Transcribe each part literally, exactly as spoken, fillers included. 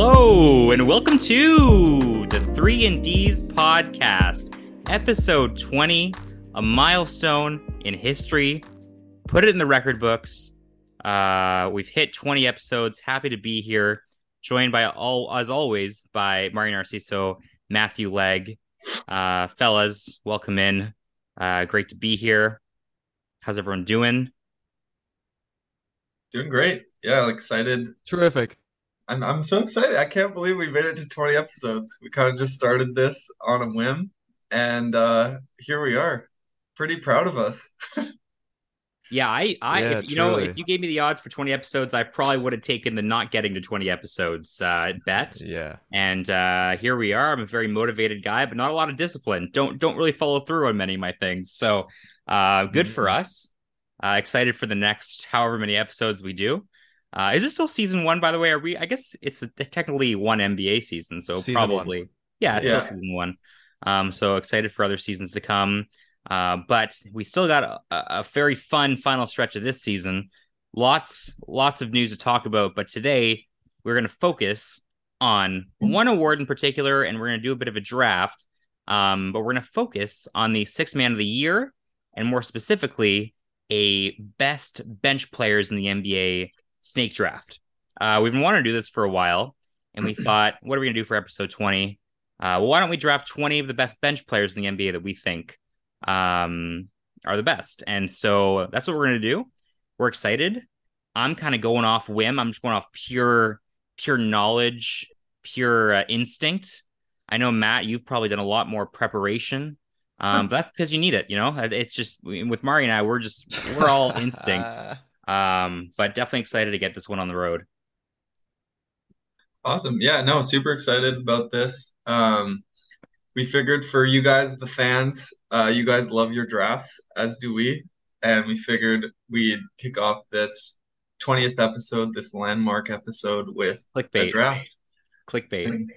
Hello, and welcome to the Three and D's podcast, episode twenty, a milestone in history. Put it in the record books. Uh, we've hit twenty episodes. Happy to be here, joined by all as always by Mario Narciso, Matthew Legg. Uh, fellas, welcome in. Uh, great to be here. How's everyone doing? Doing great. Yeah, excited. Terrific. I'm I'm so excited. I can't believe we made it to twenty episodes. We kind of just started this on a whim, and uh, here we are. Pretty proud of us. yeah, I, I yeah, if, you truly. know, if you gave me the odds for twenty episodes, I probably would have taken the not getting to twenty episodes uh, bet. Yeah. And uh, here we are. I'm a very motivated guy, but not a lot of discipline. Don't don't really follow through on many of my things. So uh, good mm-hmm. for us. Uh, excited for the next however many episodes we do. Uh, is it still season one, by the way? Are we? I guess it's a, technically one N B A season, so season probably. One. Yeah, it's yeah. still season one. Um, so excited for other seasons to come. Uh, but we still got a, a very fun final stretch of this season. Lots, lots of news to talk about. But today, we're going to focus on one award in particular, and we're going to do a bit of a draft. Um, but we're going to focus on the Sixth Man of the Year, and more specifically, a best bench players in the N B A snake draft. Uh, we've been wanting to do this for a while, and we thought, what are we going to do for episode twenty? Uh, well, why don't we draft twenty of the best bench players in the N B A that we think um, are the best? And so that's what we're going to do. We're excited. I'm kind of going off whim. I'm just going off pure, pure knowledge, pure uh, instinct. I know, Matt, you've probably done a lot more preparation, um, but that's because you need it. You know, it's just with Mari and I, we're just, we're all instinct. Um, but definitely excited to get this one on the road. Awesome. Yeah, no, super excited about this. Um, we figured for you guys, the fans, uh, you guys love your drafts, as do we. And we figured we'd kick off this twentieth episode, this landmark episode with clickbait. A draft. Clickbait.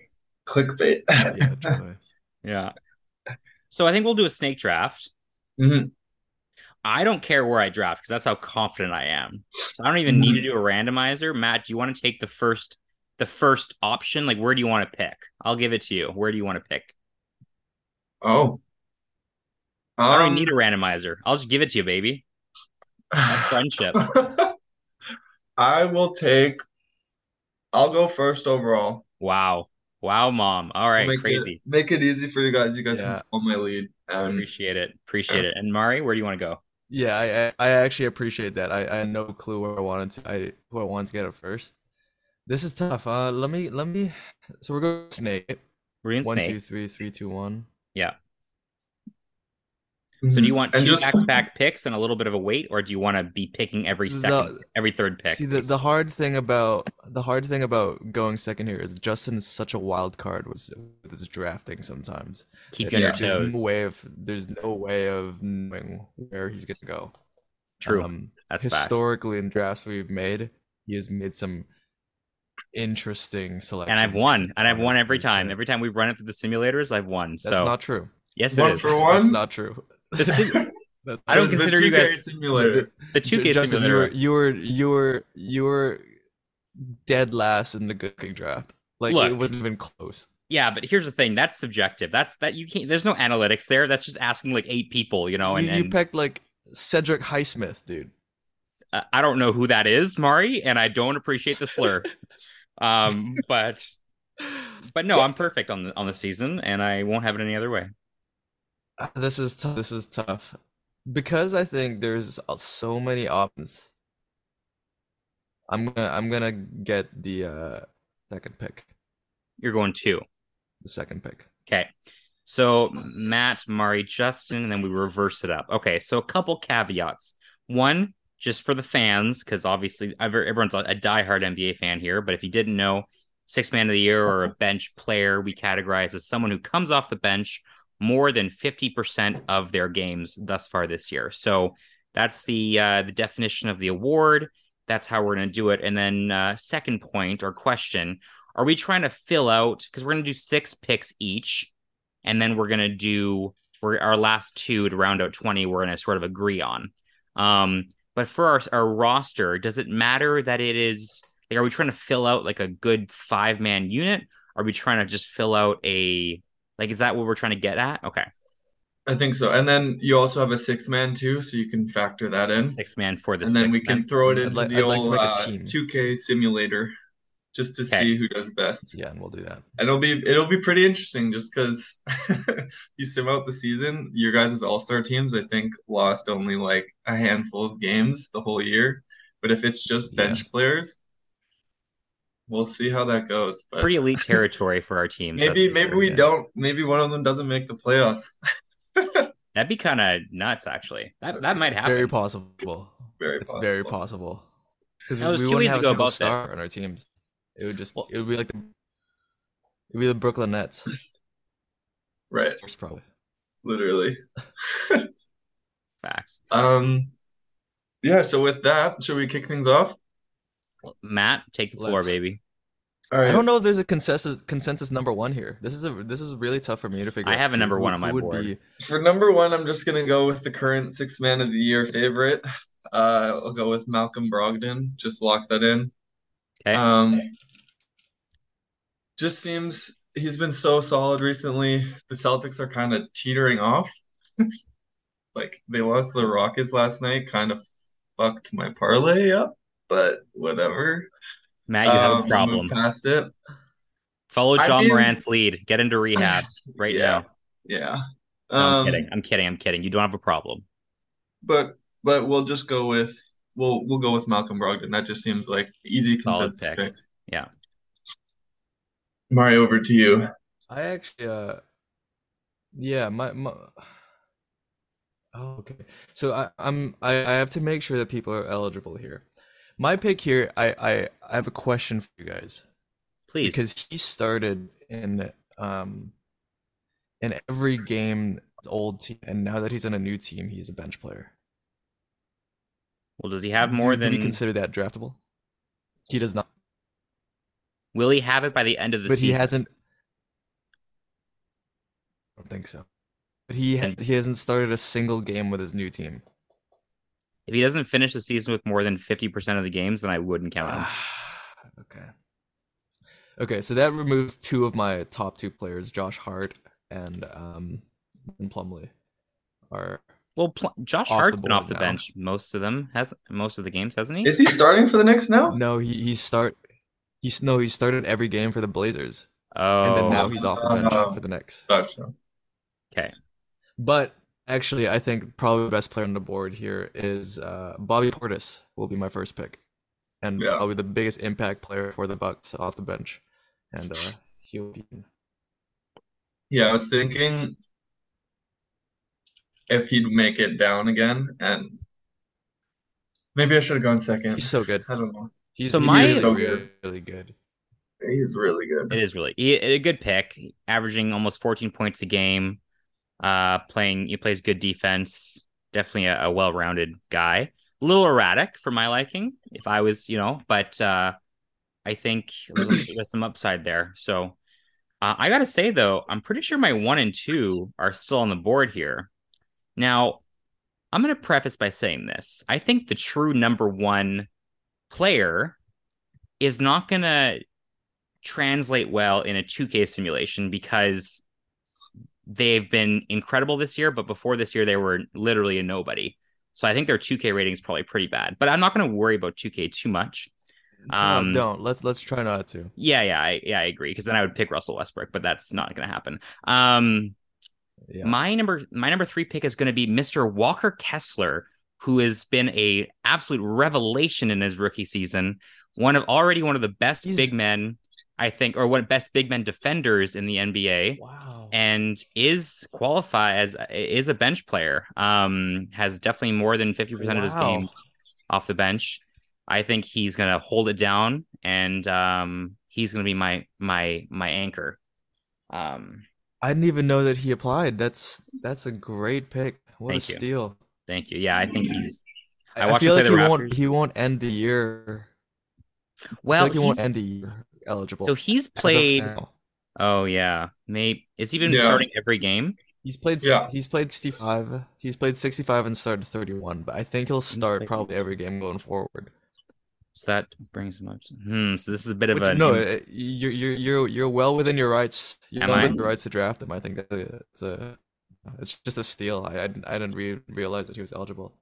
Clickbait. yeah, totally. yeah. So I think we'll do a snake draft. Mm-hmm. I don't care where I draft because that's how confident I am. So I don't even need to do a randomizer. Matt, do you want to take the first the first option? Like, where do you want to pick? I'll give it to you. Where do you want to pick? Oh. Um, I don't need a randomizer. I'll just give it to you, baby. That's friendship. I will take... I'll go first overall. Wow. Wow, Mom. All right, make crazy. It, make it easy for you guys. You guys yeah. can follow my lead. Um, Appreciate it. Appreciate yeah. it. And Mari, where do you want to go? Yeah, I I actually appreciate that. I, I had no clue where I wanted to I who I wanted to get it first. This is tough. Uh, let me let me. So we're going snake. We're in one, snake. One, two, three, three, two, one. Yeah. So do you want two just, back-to-back picks and a little bit of a wait, or do you want to be picking every second, the, every third pick? See, the, the hard thing about the hard thing about going second here is Justin's such a wild card with his drafting sometimes. Keep your toes. No way of, there's no way of knowing where he's going to go. True. Um, That's historically, fast. In drafts we've made, he has made some interesting selections. And I've won. And I've won every time. Every time we run it through the simulators, I've won. So. That's not true. Yes, it one is. For one? That's not true. Sim- I don't consider the you guys simulator. The two K Justin, simulator. You were you were you were dead last in the cooking draft. Like, look, it wasn't even close. Yeah, but here's the thing. That's subjective. That's that you can't. There's no analytics there. That's just asking like eight people, you know. And you, you and, picked like Cedric Highsmith, dude. Uh, I don't know who that is, Mari, and I don't appreciate the slur. um, but but no, I'm perfect on the on the season, and I won't have it any other way. This is tough. This is tough because I think there's so many options. I'm gonna I'm gonna get the uh, second pick. You're going two. The second pick. Okay. So Matt, Mari, Justin, and then we reverse it up. Okay. So a couple caveats. One, just for the fans, because obviously everyone's a diehard N B A fan here. But if you didn't know, Sixth Man of the Year or a bench player, we categorize as someone who comes off the bench more than fifty percent of their games thus far this year. So that's the uh, the definition of the award. That's how we're going to do it. And then uh, second point or question, are we trying to fill out, because we're going to do six picks each, and then we're going to do we're, our last two to round out twenty, we're going to sort of agree on. Um, but for our, our roster, does it matter that it is Like, are we trying to fill out like a good five man unit? Are we trying to just fill out a, like, is that what we're trying to get at? Okay. I think so. And then you also have a six man too. So you can factor that in. Six man for the, and then we man. can throw it into like, the I'd old like uh, two K simulator just to okay. see who does best. Yeah. And we'll do that. And it'll be, it'll be pretty interesting just cause you sim out the season, your guys' all-star teams, I think lost only like a handful of games the whole year. But if it's just bench yeah. players, we'll see how that goes. But pretty elite territory for our team. maybe maybe sure, we yeah. don't. Maybe one of them doesn't make the playoffs. That'd be kind of nuts, actually. That that might it's happen. Very possible. Very it's possible. very possible. Because we, we wouldn't have a single star this. on our teams. It would just well, it would be like the, it would be the Brooklyn Nets. Right. That's probably. Literally. Facts. Um. Yeah, so with that, should we kick things off? Matt, take the floor, Let's. baby. All right. I don't know if there's a consensus consensus number one here. This is a this is really tough for me to figure I out. I have a number one on my board. Be... For number one, I'm just going to go with the current six man of the year favorite. Uh, I'll go with Malcolm Brogdon. Just lock that in. Okay. Um, okay. Just seems he's been so solid recently. The Celtics are kind of teetering off. Like, they lost the Rockets last night, kind of fucked my parlay up, but whatever. Matt, you have um, a problem. Past it. Follow John I mean, Morant's lead. Get into rehab right yeah, now. Yeah. No, I'm um, kidding. I'm kidding. I'm kidding. You don't have a problem. But but we'll just go with we'll we'll go with Malcolm Brogdon. That just seems like easy solid consensus pick. pick. Yeah. Mario, over to you. I actually, uh, yeah, my my. Oh, okay. So I, I'm I, I have to make sure that people are eligible here. My pick here, I, I, I have a question for you guys. Please. Because he started in um in every game old team, and now that he's on a new team, he's a bench player. Well, does he have more do, than do you consider that draftable? He does not. Will he have it by the end of the but season? But he hasn't I don't think so. But he ha- he hasn't started a single game with his new team. If he doesn't finish the season with more than fifty percent of the games, then I wouldn't count him. okay. Okay, so that removes two of my top two players, Josh Hart and um and Plumlee. Are well, Pl- Josh Hart's been off the now. bench most of them has most of the games, hasn't he? Is he starting for the Knicks now? No, he he start he's no he started every game for the Blazers. Oh, and then now he's off the bench uh, for the Knicks. Gotcha. Okay. But actually, I think probably the best player on the board here is uh, Bobby Portis will be my first pick. And yeah. probably the biggest impact player for the Bucks off the bench. And uh, he'll be... Yeah, I was thinking if he'd make it down again. And maybe I should have gone second. He's so good. I don't know. He's, so he's my... so good. really good. He's really good. It is really he, a good pick. Averaging almost fourteen points a game. Uh, playing, he plays good defense. Definitely a, a well-rounded guy. A little erratic for my liking, if I was, you know. But uh, I think there's some upside there. So uh, I gotta say though, I'm pretty sure my one and two are still on the board here. Now, I'm gonna preface by saying this: I think the true number one player is not gonna translate well in a two K simulation because they've been incredible this year, but before this year, they were literally a nobody. So I think their two K rating is probably pretty bad, but I'm not going to worry about two K too much. Um, no, don't. Let's let's try not to. Yeah, yeah, I, yeah, I agree, because then I would pick Russell Westbrook, but that's not going to happen. Um, yeah. My number my number three pick is going to be Mister Walker Kessler, who has been a absolute revelation in his rookie season. One of already one of the best He's... big men, I think, or one of the best big men defenders in the N B A. Wow. And is qualified as is a bench player. Um, has definitely more than fifty percent wow. of his games off the bench. I think he's gonna hold it down, and um, he's gonna be my my my anchor. Um, I didn't even know that he applied. That's that's a great pick. What a steal! Thank you. Yeah, I think he's. I, I feel like he won't. He won't end the year. Well, I feel like he won't end the year eligible. So he's played. Oh yeah, maybe is he been yeah. starting every game? He's played. Yeah. he's played sixty-five. He's played sixty-five and started thirty-one. But I think he'll start probably every game going forward. So that brings him up. Hmm. So this is a bit Which, of a no. Im- you're you're you're you're well within your rights. You're Am well I? within your rights to draft him. I think it's a it's just a steal. I I didn't re- realize that he was eligible.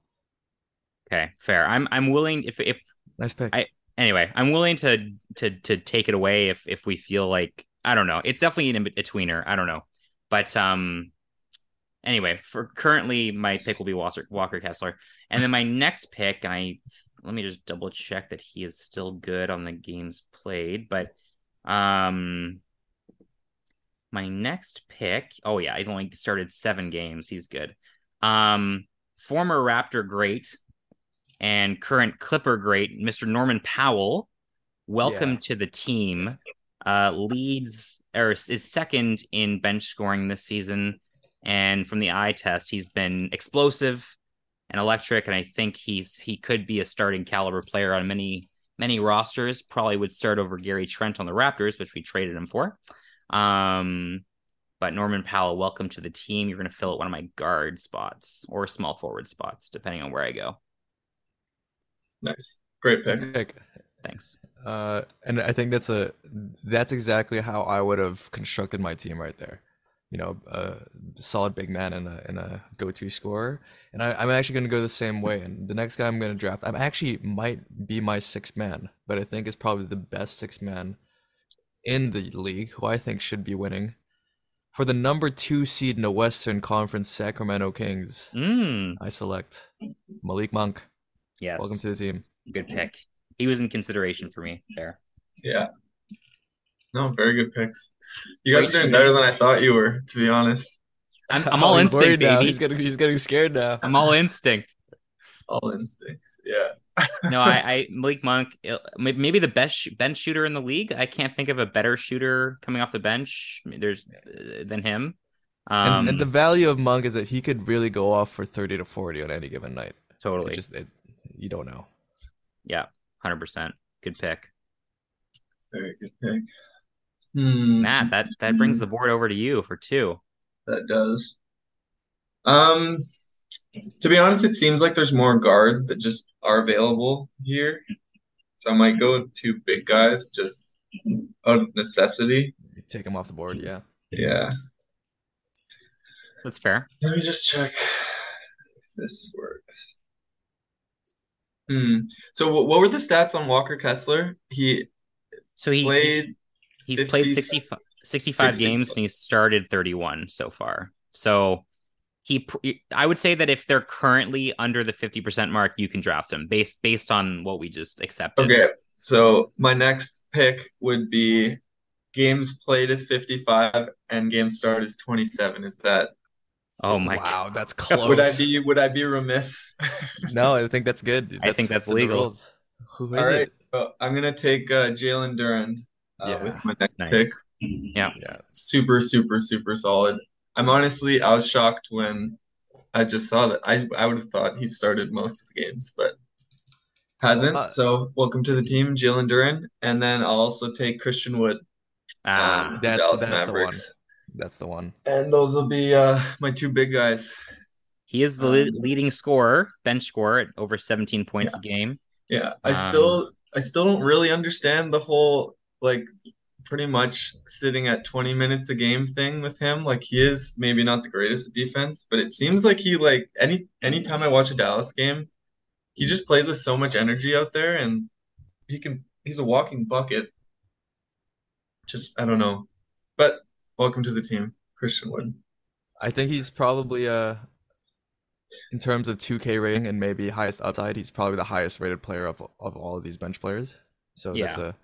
Okay, fair. I'm I'm willing if if nice pick. I anyway. I'm willing to to to take it away if if we feel like I don't know. It's definitely an in betweener. I don't know, but um. Anyway, for currently my pick will be Walker, Walker Kessler, and then my next pick. And I let me just double check that he is still good on the games played. But um, my next pick. Oh yeah, he's only started seven games. He's good. Um, former Raptor great and current Clipper great, Mister Norman Powell. Welcome yeah. to the team. Uh, leads or is second in bench scoring this season. And from the eye test, he's been explosive and electric, and I think he's he could be a starting caliber player on many many rosters. Probably would start over Gary Trent on the Raptors, which we traded him for. Um, but Norman Powell, welcome to the team. You're going to fill out one of my guard spots or small forward spots, depending on where I go. Nice, great pick. Thanks. Uh, and I think that's a that's exactly how I would have constructed my team right there. You know, a solid big man and a, and a go-to scorer. And I, I'm actually going to go the same way. And the next guy I'm going to draft, I actually might be my sixth man, but I think is probably the best sixth man in the league, who I think should be winning. For the number two seed in the Western Conference, Sacramento Kings, mm. I select Malik Monk. Yes. Welcome to the team. Good pick. He was in consideration for me there. Yeah. No, very good picks. You guys are doing better than I thought you were, to be honest. I'm, I'm all instinct, baby. He's getting, he's getting scared now. I'm all instinct. All instinct, yeah. no, I, I Malik Monk, maybe the best bench shooter in the league. I can't think of a better shooter coming off the bench There's uh, than him. Um, and, and the value of Monk is that he could really go off for thirty to forty on any given night. Totally. It just, it, you don't know. Yeah, one hundred percent. Good pick. Very good pick. Hmm. Matt, that, that brings the board over to you for two. That does. Um, to be honest, it seems like there's more guards that just are available here. So I might go with two big guys just out of necessity. You take them off the board, yeah. Yeah. That's fair. Let me just check if this works. Hmm. So w- what were the stats on Walker Kessler? He so he played... He's fifty, played sixty-five, sixty-five games, and he's started thirty-one so far. So he, I would say that if they're currently under the fifty percent mark, you can draft him based based on what we just accepted. Okay, so my next pick would be games played is fifty-five and games started is twenty-seven. Is that? Oh my! Wow, God. That's close. Would I be Would I be remiss? No, I think that's good. That's, I think that's, that's legal. Who is All right, it? So I'm gonna take uh, Jalen Duren. Uh, yeah. With my next nice. pick. Yeah. yeah. Super, super, super solid. I'm honestly, I was shocked when I just saw that. I, I would have thought he started most of the games, but hasn't. Uh, so welcome to the team, Jalen Duren. And then I'll also take Christian Wood. Ah, um, that's, Dallas that's Mavericks. the one. That's the one. And those will be uh, my two big guys. He is the um, leading scorer, bench scorer at over seventeen points yeah. a game. Yeah. I um, still, I still don't really understand the whole... like pretty much sitting at twenty minutes a game thing with him. Like he is maybe not the greatest at defense, but it seems like he like any anytime I watch a Dallas game, he just plays with so much energy out there, and he can he's a walking bucket. Just I don't know, but welcome to the team, Christian Wood. I think he's probably uh in terms of two K rating and maybe highest upside. He's probably the highest rated player of of all of these bench players. So yeah. that's a.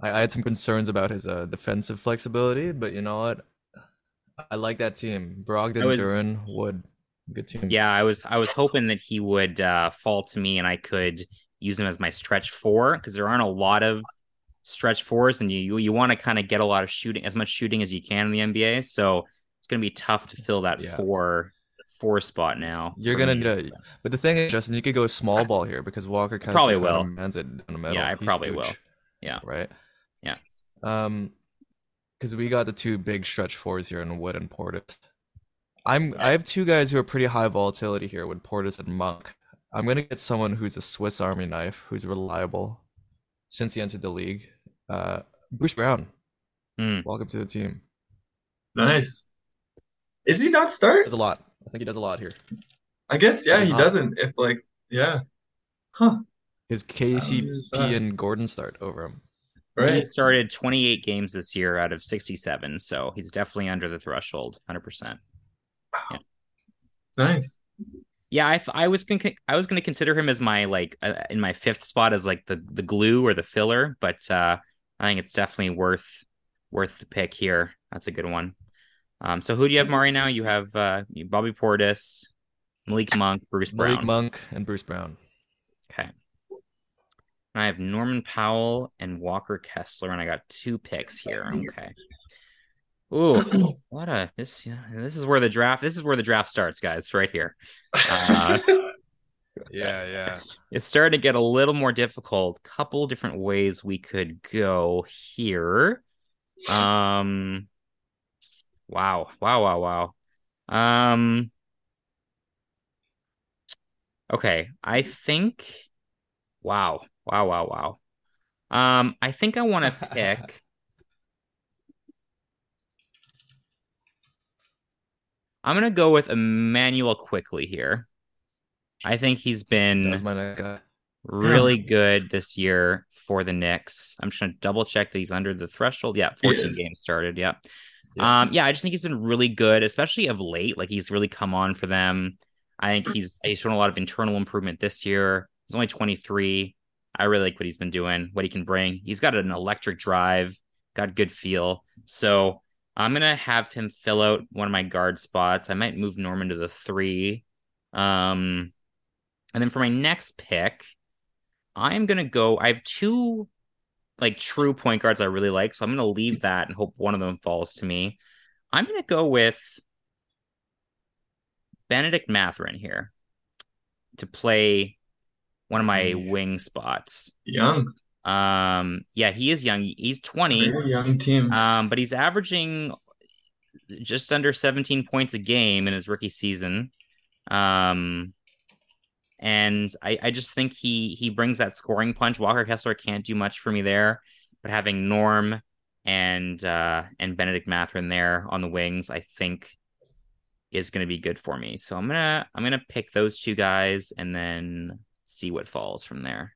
I had some concerns about his uh, defensive flexibility, but you know what? I like that team. Brogdon, was, Duren, Wood, good team. Yeah, I was I was hoping that he would uh, fall to me and I could use him as my stretch four because there aren't a lot of stretch fours, and you you, you want to kind of get a lot of shooting, as much shooting as you can in the N B A. So it's going to be tough to fill that yeah. four four spot now. You're going to need a, but the thing is, Justin, you could go small ball here because Walker Kessler probably will. Man's it in the middle. Yeah, I He's probably huge. will. Yeah. Right. Yeah. Um, because we got the two big stretch fours here in Wood and Portis. I'm yeah. I have two guys who are pretty high volatility here with Portis and Monk. I'm gonna get someone who's a Swiss Army knife, who's reliable, since he entered the league. Uh, Bruce Brown, mm. welcome to the team. Nice. Is he not start? Does a lot. I think he does a lot here. I guess, yeah, he hot. doesn't. If like, yeah, huh? His K C P and Gordon start over him. Right. He started twenty-eight games this year out of sixty-seven, so he's definitely under the threshold, one hundred percent. Wow. Yeah. Nice. Yeah, I, I was gonna I was gonna consider him as my like uh, in my fifth spot as like the, the glue or the filler, but uh, I think it's definitely worth worth the pick here. That's a good one. Um, so who do you have, Mari? Now you have uh, Bobby Portis, Malik Monk, Bruce Brown. Malik Monk and Bruce Brown. Okay. And I have Norman Powell and Walker Kessler, and I got two picks here. Okay. Ooh, what a this! This is where the draft. This is where the draft starts, guys. Right here. Uh, yeah, yeah. It's starting to get a little more difficult. Couple different ways we could go here. Um. Wow! Wow! Wow! Wow! Um. Okay, I think. Wow! Wow! Wow! Wow! Um, I think I want to pick. I'm gonna go with Emmanuel Quickley here. I think he's been really good this year for the Knicks. I'm just gonna double check that he's under the threshold. Yeah, fourteen games started. Yeah. Yeah. Um, yeah, I just think he's been really good, especially of late. Like he's really come on for them. I think he's he's shown a lot of internal improvement this year. He's only twenty-three. I really like what he's been doing, what he can bring. He's got an electric drive, got good feel. So I'm going to have him fill out one of my guard spots. I might move Norman to the three. Um, and then for my next pick, I'm going to go. I have two like true point guards I really like. So I'm going to leave that and hope one of them falls to me. I'm going to go with Benedict Mathurin here to play one of my wing spots. Young. Um, yeah, he is young. He's twenty. Very young team. Um, but he's averaging just under seventeen points a game in his rookie season. Um, and I, I just think he he brings that scoring punch. Walker Kessler can't do much for me there, but having Norm and uh and Benedict Mathurin there on the wings, I think is going to be good for me. So I'm gonna I'm gonna pick those two guys and then see what falls from there.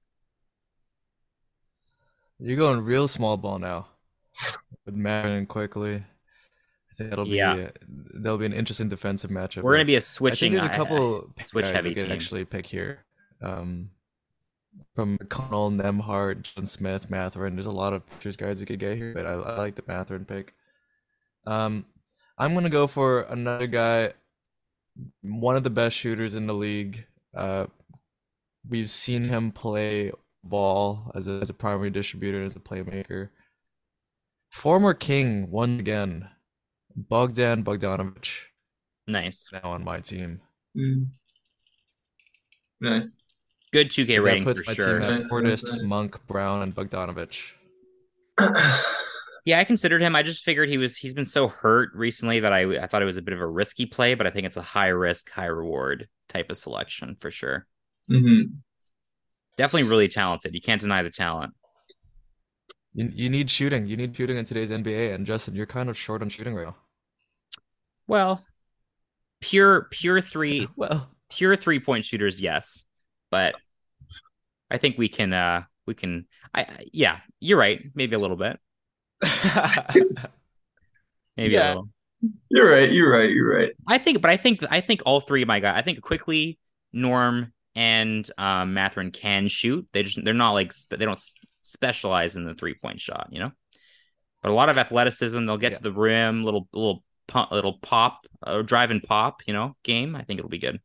You're going real small ball now with Mathurin Quickley. I think that'll be yeah. a, that'll be an interesting defensive matchup. We're going to be a switching. I think there's a couple uh, switch heavy team. Actually, pick here um, from McConnell, Nembhard, John Smith, Mathurin. There's a lot of pitchers guys you could get here, but I, I like the Mathurin pick. Um, I'm going to go for another guy, one of the best shooters in the league. Uh, we've seen him play ball as a, as a primary distributor, as a playmaker. Former King once again, Bogdan Bogdanović. Nice. Now on my team. Mm. Nice. Good two K so rating for sure. Nice, Portis, nice, nice. Monk, Brown, and Bogdanović. Yeah, I considered him. I just figured he was. He's been so hurt recently that I I thought it was a bit of a risky play, but I think it's a high risk, high reward type of selection for sure. Mm-hmm. Definitely really talented. You can't deny the talent. You, you need shooting. You need shooting in today's N B A. And Justin, you're kind of short on shooting right now. Well, pure pure three well pure three point shooters, yes. But I think we can uh, we can I yeah, you're right. Maybe a little bit. Maybe yeah. a little. You're right, you're right, you're right. I think but I think I think all three of my guys, I think Quickley, Norm, and um, Mathurin can shoot. They just they're not like they don't specialize in the three point shot, you know. But a lot of athleticism. They'll get yeah. to the rim, little little little pop, uh, drive and pop, you know, game. I think it'll be good.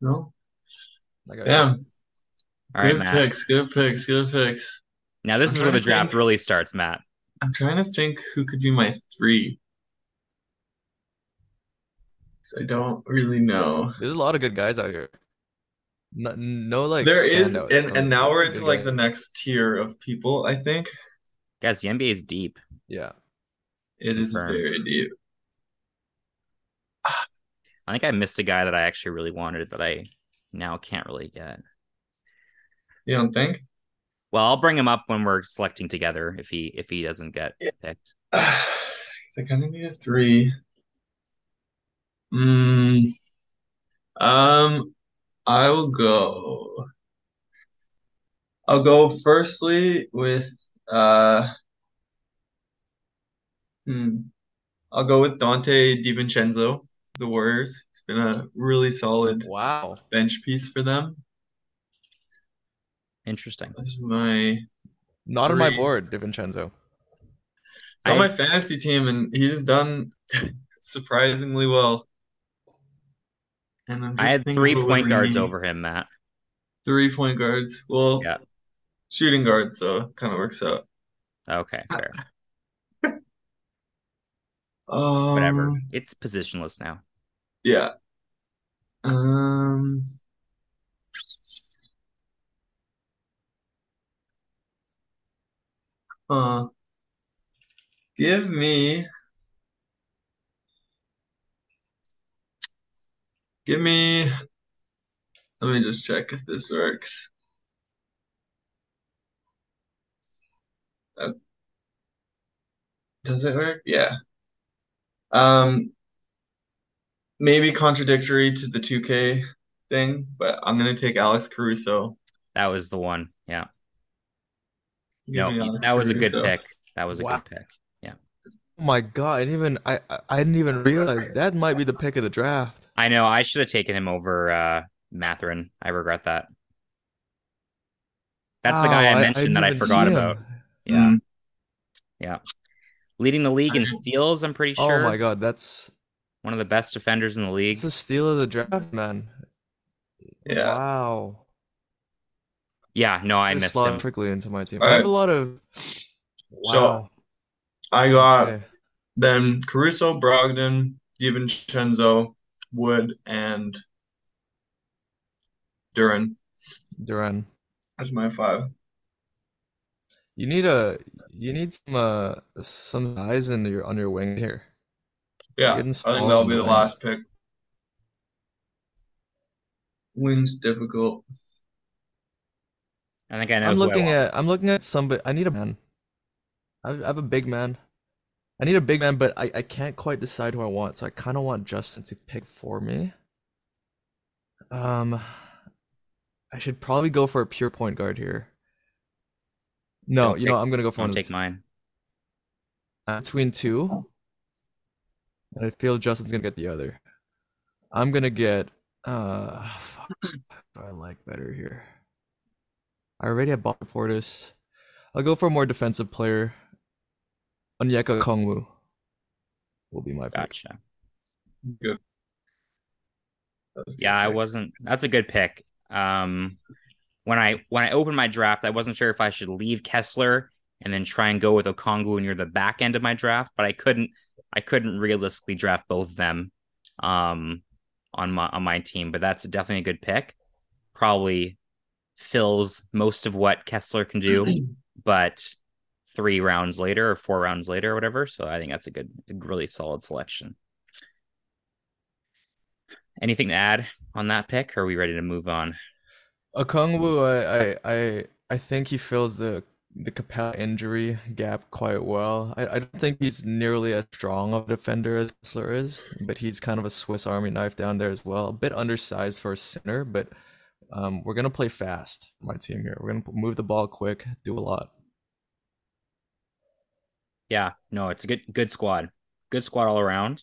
No, I got yeah. All good right, picks, Matt. Good picks, good picks. Now this I'm is where the draft think, really starts, Matt. I'm trying to think who could be my three. I don't really know. There's a lot of good guys out here. No, no, like there is, and, and now we're into like the next tier of people. I think, guys, the N B A is deep. Yeah, it is very deep. I think I missed a guy that I actually really wanted, but I now can't really get. You don't think? Well, I'll bring him up when we're selecting together if he if he doesn't get yeah. picked. I kind of need a three. Mm. Um, I will go. I'll go firstly with uh. Hmm. I'll go with Dante DiVincenzo, the Warriors. It's been a really solid wow bench piece for them. Interesting. That's my not three. On my board, DiVincenzo. It's on my fantasy team, and he's done surprisingly well. And I'm just I had three point guards over him, Matt. Three point guards. Well, yeah. Shooting guards, so it kind of works out. Okay, fair. um, Whatever. It's positionless now. Yeah. Um. Huh. Give me, give me, let me just check if this works. Uh, does it work? Yeah. Um, maybe contradictory to the two K thing, but I'm going to take Alex Caruso. That was the one. Yeah. No, that Caruso. was a good pick. That was a wow. good pick. Oh my god! I didn't even I I didn't even realize that might be the pick of the draft. I know I should have taken him over uh, Mathurin. I regret that. That's wow, the guy I mentioned I, I that I forgot about. Yeah, mm. yeah. Leading the league in steals, I'm pretty sure. Oh my god, that's one of the best defenders in the league. It's a steal of the draft, man. Yeah. Wow. Yeah. No, I, I missed him. Quickly into my team. All I have right. a lot of. Wow. So, I got okay. then Caruso, Brogdon, DiVincenzo, Wood, and Duren. Duren. That's my five. You need a you need some uh, some guys in your on your wing here. Yeah, I think that'll be the last pick. Wing's difficult. I think I know. I'm looking I at I'm looking at somebody. I need a man. I have a big man. I need a big man, but I, I can't quite decide who I want. So I kind of want Justin to pick for me. Um, I should probably go for a pure point guard here. No, don't you take, know I'm gonna go for don't one. Take mine. I'm between two, and I feel Justin's gonna get the other. I'm gonna get. Uh, fuck. What do I like better here? I already have Bobby Portis. I'll go for a more defensive player. Onyeka Okongwu will be my pick. Gotcha. Good. Yeah, I wasn't. That's a good pick. Um, when I when I opened my draft, I wasn't sure if I should leave Kessler and then try and go with Okongwu near the back end of my draft, but I couldn't. I couldn't realistically draft both of them um, on my on my team. But that's definitely a good pick. Probably fills most of what Kessler can do, but three rounds later or four rounds later or whatever. So I think that's a good, a really solid selection. Anything to add on that pick? Or are we ready to move on? Okongwu, I, I, I, I think he fills the, the Capella injury gap quite well. I, I don't think he's nearly as strong of a defender as Kessler is, but he's kind of a Swiss Army knife down there as well. A bit undersized for a center, but Um, we're going to play fast, my team here. We're going to move the ball quick, do a lot. Yeah, no, it's a good good squad. Good squad all around.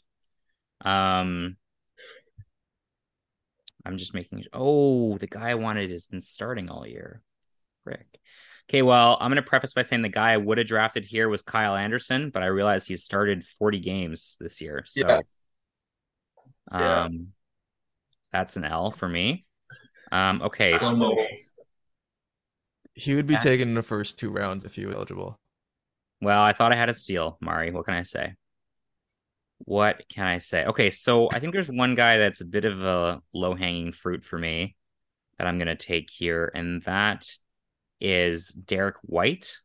Um, I'm just making... Oh, the guy I wanted has been starting all year. Frick. Okay, well, I'm going to preface by saying the guy I would have drafted here was Kyle Anderson, but I realized he's started forty games this year. So yeah. Um, yeah. That's an L for me. Um, okay. So he would be yeah. taken in the first two rounds if he was eligible. Well, I thought I had a steal, Mari. What can I say? What can I say? Okay, so I think there's one guy that's a bit of a low-hanging fruit for me that I'm going to take here, and that is Derek White.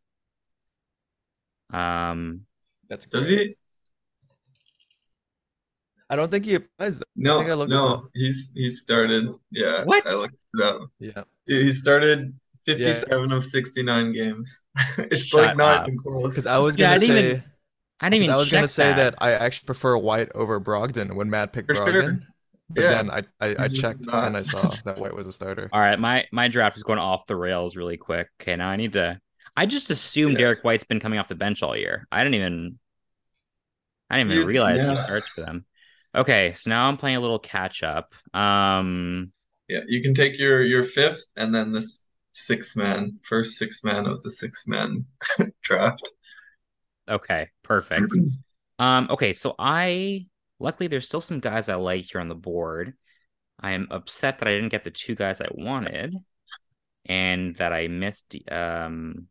Um, that's Does great. he? I don't think he applies. Though. No, I think I looked no, he's he started. Yeah, what? I looked it up. Yeah, he started fifty-seven yeah. of sixty-nine games. It's Shut like not up. even close. Because I was gonna yeah, I say, even, I didn't even. I was gonna that. say that I actually prefer White over Brogdon when Matt picked For Brogdon. Sure. But yeah. then I, I, I checked and I saw that White was a starter. All right, my my draft is going off the rails really quick. Okay, now I need to. I just assumed yeah. Derek White's been coming off the bench all year. I didn't even. I didn't even Dude, realize yeah. he starts for them. Okay, so now I'm playing a little catch up. Um, yeah, you can take your your fifth and then this sixth man, first sixth man of the sixth man draft. Okay, perfect. um, okay, so I luckily there's still some guys I like here on the board. I am upset that I didn't get the two guys I wanted, and that I missed um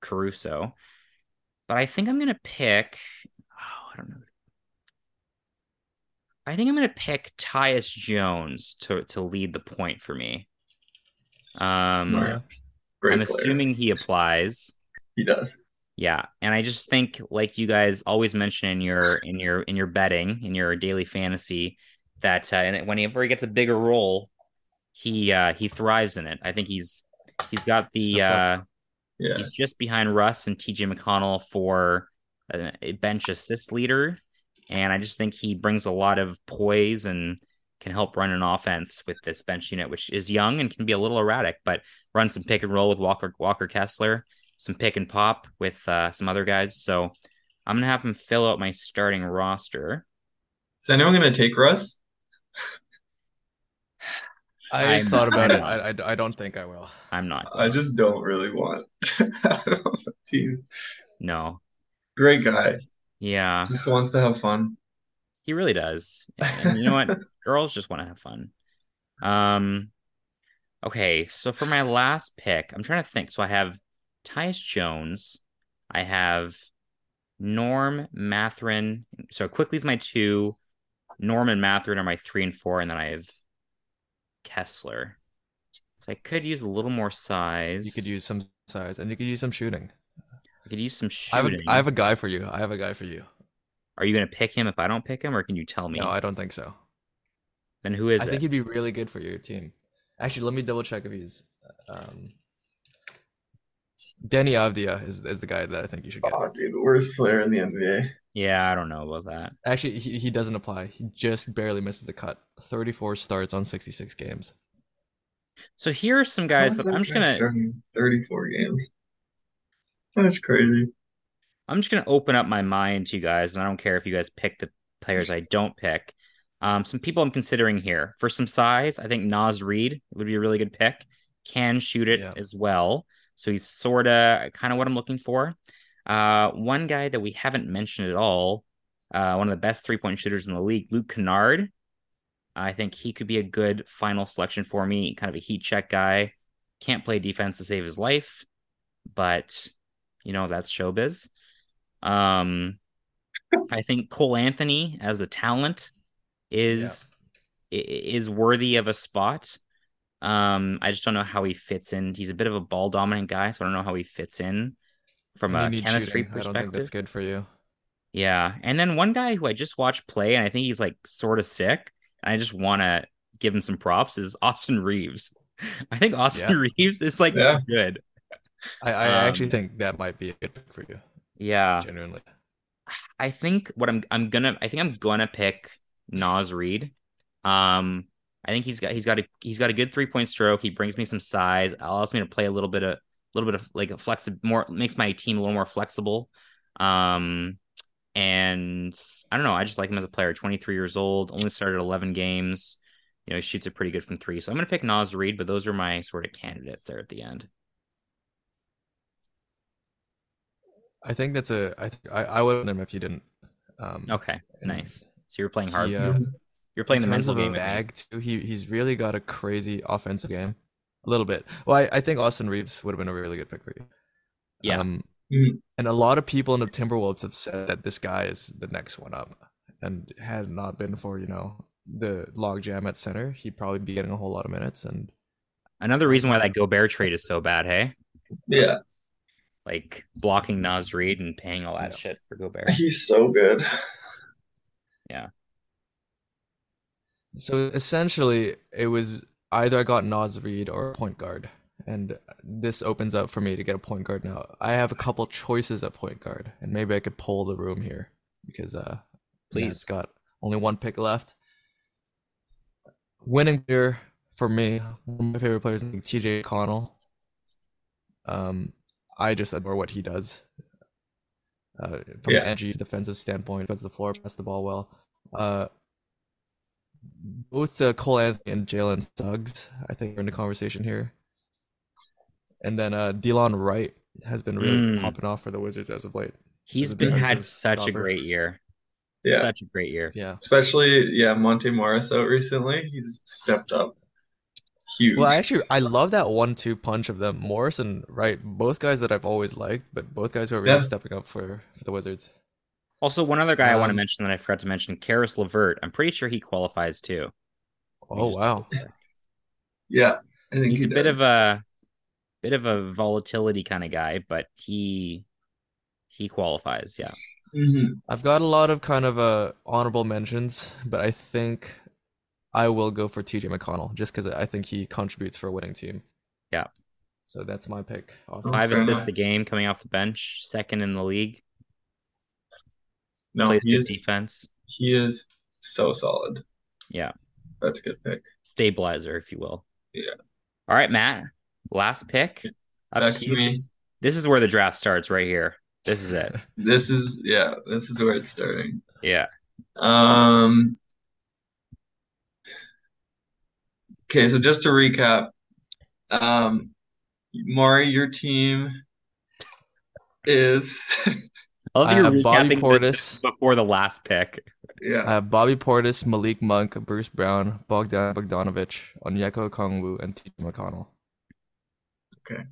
Caruso. But I think I'm gonna pick. I don't know. I think I'm going to pick Tyus Jones to, to lead the point for me. Um, yeah. I'm assuming he applies. He does. Yeah. And I just think, like you guys always mention in your, in your, in your betting, in your daily fantasy, that uh, whenever he gets a bigger role, he, uh, he thrives in it. I think he's, he's got the, uh, yeah. he's just behind Russ and T J McConnell for a bench assist leader, and I just think he brings a lot of poise and can help run an offense with this bench unit, which is young and can be a little erratic, but run some pick and roll with Walker Walker Kessler, some pick and pop with uh, some other guys. So I'm gonna have him fill out my starting roster. Is anyone gonna take Russ? I I'm, thought about it. I, I I don't think I will. I'm not. I just don't really want to have him on the team. No. Great guy. Yeah. Just wants to have fun. He really does. And you know what? Girls just want to have fun. Um, okay. So for my last pick, I'm trying to think. So I have Tyus Jones. I have Norm Matherin. So Quickly's my two. Norm and Matherin are my three and four. And then I have Kessler. So I could use a little more size. You could use some size and you could use some shooting. Could use some shooting. I have, a, I have a guy for you. I have a guy for you. Are you going to pick him if I don't pick him, or can you tell me? No, I don't think so. Then who is I it? I think he'd be really good for your team. Actually, let me double check if he's... Um... Denny Avdia is, is the guy that I think you should get. Oh, dude, worst player in the N B A. Yeah, I don't know about that. Actually, he, he doesn't apply. He just barely misses the cut. thirty-four starts on sixty-six games. So here are some guys that, that I'm just going to... thirty-four games. That's crazy. I'm just going to open up my mind to you guys, and I don't care if you guys pick the players I don't pick. Um, some people I'm considering here. For some size, I think Naz Reid would be a really good pick. Can shoot it yeah. as well. So he's sort of kind of what I'm looking for. Uh, one guy that we haven't mentioned at all, uh, one of the best three-point shooters in the league, Luke Kennard. I think he could be a good final selection for me. Kind of a heat check guy. Can't play defense to save his life, but... You know, that's showbiz. Um, I think Cole Anthony as a talent is yeah. is worthy of a spot. Um, I just don't know how he fits in. He's a bit of a ball dominant guy, so I don't know how he fits in from and a chemistry shooting. perspective. I don't think that's good for you. Yeah, and then one guy who I just watched play, and I think he's like sort of sick, and I just want to give him some props is Austin Reeves. I think Austin yeah. Reeves is like yeah. good. I, I um, actually think that might be a good pick for you. Yeah, genuinely. I think what I'm I'm gonna I think I'm gonna pick Naz Reid. Um, I think he's got he's got a he's got a good three point stroke. He brings me some size. Allows me to play a little bit of a little bit of like a flexi- more makes my team a little more flexible. Um, and I don't know. I just like him as a player. twenty-three years old. Only started eleven games. You know, he shoots it pretty good from three. So I'm gonna pick Naz Reid. But those are my sort of candidates there at the end. I think that's a. I think I, I wouldn't him if you didn't. Um, okay, nice. So you're playing hard. Yeah, you're, you're playing the mental game. Bag too, he he's really got a crazy offensive game, a little bit. Well, I, I think Austin Reeves would have been a really good pick for you. Yeah. Um, mm-hmm. And a lot of people in the Timberwolves have said that this guy is the next one up, and had not been for you know the logjam at center, he'd probably be getting a whole lot of minutes. And another reason why that Gobert trade is so bad, hey? Yeah. Like blocking Naz Reid and paying all that yeah. shit for Gobert. He's so good. Yeah. So essentially, it was either I got Naz Reid or a point guard, And this opens up for me to get a point guard now. I have a couple choices at point guard, and maybe I could poll the room here because uh, please, it's got only one pick left. Winning here for me, one of my favorite players is T J McConnell. Um, I just adore what he does. Uh, from yeah. an edgy defensive standpoint, because the floor passed the ball well. Uh, both uh, Cole Anthony and Jalen Suggs, I think, are in the conversation here. And then uh, DeLon Wright has been really mm. popping off for the Wizards as of late. He's been had such stopper. a great year. Yeah, such a great year. Yeah, especially yeah, Monte Morris out recently. He's stepped up. Huge. Well, actually, I love that one two punch of them. Morris and Wright, both guys that I've always liked, but both guys who are really yeah. stepping up for, for the Wizards. Also, one other guy um, I want to mention that I forgot to mention, Caris LeVert. I'm pretty sure he qualifies too. Oh, wow. Yeah, I think he's he a does. bit of a bit of a volatility kind of guy, but he he qualifies. Yeah, mm-hmm. I've got a lot of kind of uh, honorable mentions, but I think I will go for T J McConnell just because I think he contributes for a winning team. Yeah. So that's my pick. Awesome. Five assists a game coming off the bench, second in the league. No, Plays he is defense. He is so solid. Yeah. That's a good pick. Stabilizer, if you will. Yeah. All right, Matt. Last pick. Up to me. This is where the draft starts right here. This is it. This is yeah, this is where it's starting. Yeah. Um Okay, so just to recap, um, Maury, your team is I have uh, Bobby Portis before the last pick. Yeah, I have Bobby Portis, Malik Monk, Bruce Brown, Bogdan Bogdanovic, Onyeka Okongwu, and T J McConnell. Okay,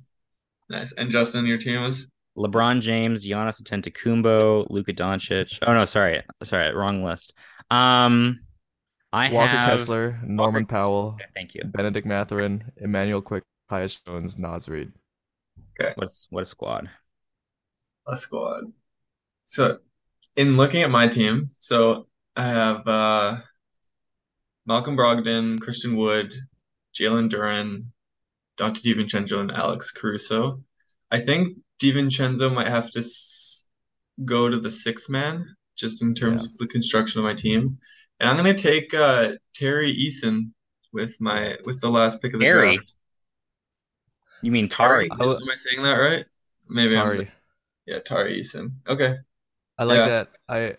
nice. And Justin, your team is LeBron James, Giannis Antetokounmpo, Luka Doncic. Oh no, sorry, sorry, wrong list. Um. I Walker have... Kessler, Norman Walker. Powell, okay, thank you. Benedict Mathurin, Emmanuel Quick, Tyus Jones, Naz Reid. Okay, what's what a squad? A squad. So, in looking at my team, so I have uh, Malcolm Brogdon, Christian Wood, Jalen Duren, Dante DiVincenzo, and Alex Caruso. I think DiVincenzo might have to s- go to the sixth man, just in terms yeah. of the construction of my team. And I'm gonna take uh, Tari Eason with my with the last pick of the Tari. draft. You mean Tari? Tari. Am I saying that right? Maybe. Tari. I'm saying, yeah, Tari Eason. Okay. I like yeah. that. I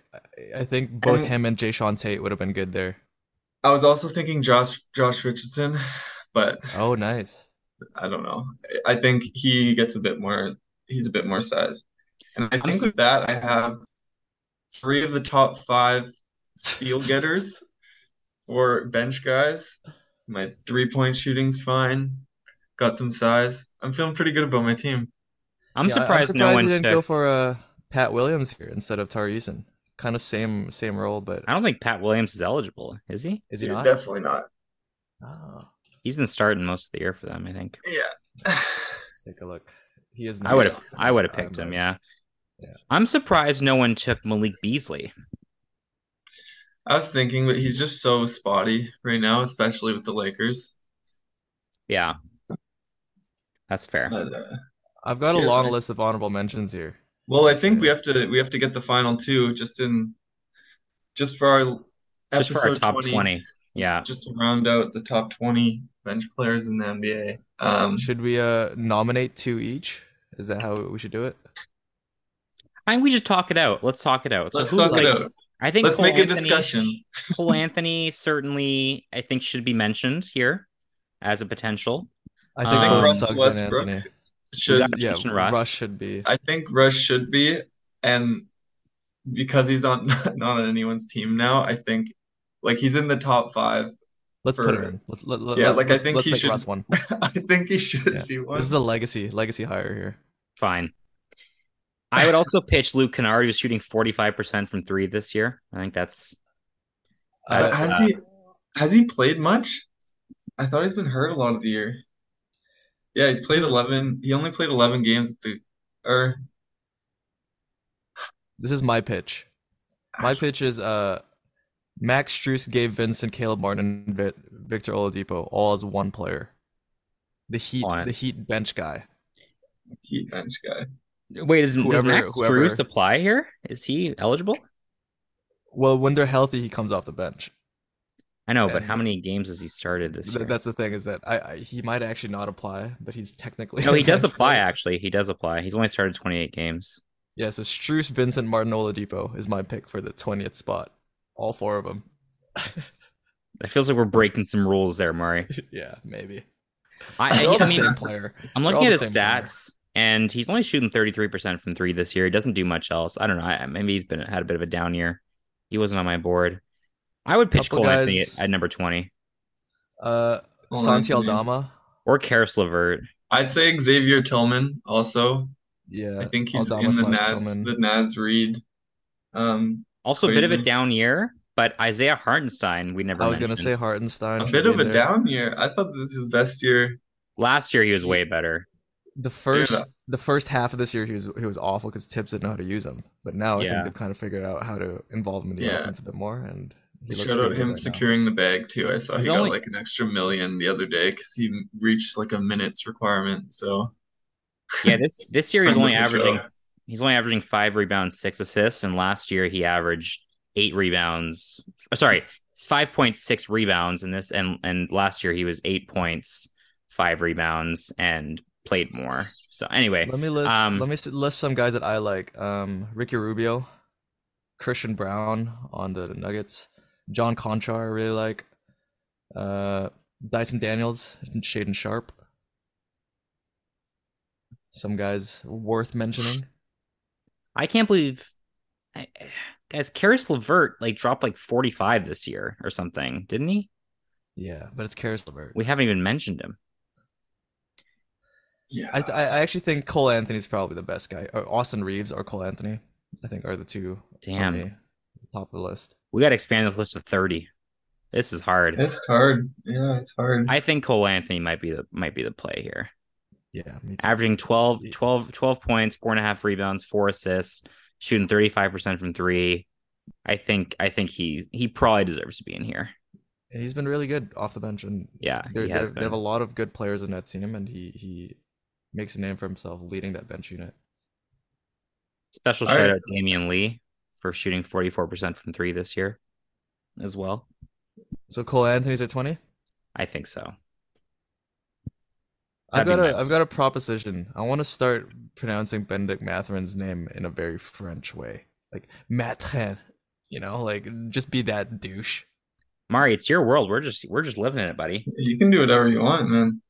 I think both and him and Jayshawn Tate would have been good there. I was also thinking Josh Josh Richardson, but oh, nice. I don't know. I think he gets a bit more. He's a bit more size, and I think with that I have three of the top five steal getters for bench guys. My three-point shooting's fine. Got some size. I'm feeling pretty good about my team. I'm yeah, surprised, I'm surprised no one didn't took... go for uh, Pat Williams here instead of Tari Eason. Kind of same same role, but I don't think Pat Williams is eligible. Is he? Is he yeah, not? Definitely not. Oh. He's been starting most of the year for them, I think. Yeah. Let's take a look. He is. Not I would have. I would have picked I'm him. Right. Yeah. yeah. I'm surprised no one took Malik Beasley. I was thinking, but he's just so spotty right now, especially with the Lakers. Yeah, that's fair. But, uh, I've got a long my... list of honorable mentions here. Well, I think we have to we have to get the final two just in just for our just episode for our top twenty. twenty. Yeah, just to round out the top twenty bench players in the N B A. Um, should we uh, nominate two each? Is that how we should do it? I think we just talk it out. Let's talk it out. So Let's talk likes... it out. I think let's Cole make a Anthony, discussion. Cole Anthony certainly, I think, should be mentioned here as a potential. I think um, Russell Westbrook should. Yeah, Russ. Russ should be. I think Russ should be, and because he's on not on anyone's team now, I think like he's in the top five. Let's for, put him in. Let's, let, yeah, like I think let's he should. Russ one. I think he should yeah. be one. This is a legacy legacy hire here. Fine. I would also pitch Luke Kennard, who's shooting forty-five percent from three this year. I think that's... that's uh, has uh, he has he played much? I thought he's been hurt a lot of the year. Yeah, he's played eleven. He only played eleven games. At the, or... This is my pitch. My pitch is uh, Max Strus, Gabe Vincent, Caleb Martin, Victor Oladipo, all as one player. The Heat, on. the Heat bench guy. Heat bench guy. Wait, is whoever, does Max Strus apply here? Is he eligible? Well, when they're healthy, he comes off the bench. I know, and but how many games has he started this th- year? That's the thing, is that I, I he might actually not apply, but he's technically... No, he does apply, player. actually. He does apply. He's only started twenty-eight games. Yeah, so Strus, Vincent, Martin Oladipo is my pick for the twentieth spot. All four of them. It feels like we're breaking some rules there, Murray. Yeah, maybe. I, I, I mean, same player. I'm looking at his stats, player. and he's only shooting thirty-three percent from three this year. He doesn't do much else. I don't know. I, maybe he's been had a bit of a down year. He wasn't on my board. I would pitch Cole Anthony at, at number twenty. Uh, Santi Aldama or Caris LeVert. I'd say Xavier Tillman also. Yeah, I think he's Aldama in the Naz Tillman. the Naz Reid. Um, also crazy. A bit of a down year. But Isaiah Hartenstein, we never. I was mentioned. gonna say Hartenstein. A bit of a there. down year. I thought this is his best year. Last year he was way better. The first, yeah. the first half of this year he was he was awful because Tibbs didn't know how to use him. But now yeah. I think they've kind of figured out how to involve him in the yeah. offense a bit more. And he shout out him right securing now. the bag too. I saw He's he got only... like an extra million the other day because he reached like a minutes requirement. So yeah, this this year he's only averaging show. he's only averaging five rebounds, six assists, and last year he averaged. Eight rebounds. Oh, sorry, it's five point six rebounds in this, and and last year he was eight points, five rebounds, and played more. So anyway, let me list. Um, let me list some guys that I like. Um, Ricky Rubio, Christian Brown on the Nuggets, John Conchar I really like, uh, Dyson Daniels, and Shaden Sharp. Some guys worth mentioning. I can't believe. I, Guys, Caris LeVert like dropped like forty-five this year or something, didn't he? Yeah, but it's Caris LeVert. We haven't even mentioned him. Yeah, I, th- I actually think Cole Anthony's probably the best guy. Or Austin Reeves or Cole Anthony, I think, are the two. Damn, for me, top of the list. We got to expand this list to thirty. This is hard. It's hard. Yeah, it's hard. I think Cole Anthony might be the might be the play here. Yeah, me too. Averaging twelve, twelve, twelve points, four and a half rebounds, four assists. Shooting thirty-five percent from three. I think I think he he probably deserves to be in here. He's been really good off the bench. And yeah, he has been. They have a lot of good players in that team, and he, he makes a name for himself leading that bench unit. Special All shout right. out to Damian Lee for shooting forty-four percent from three this year as well. So Cole Anthony's at twenty? I think so. I've got a I've got a proposition. I want to start pronouncing Benedict Matherin's name in a very French way, like Mathurin. You know, like just be that douche. Mari, it's your world. We're just we're just living in it, buddy. You can do whatever you want, man.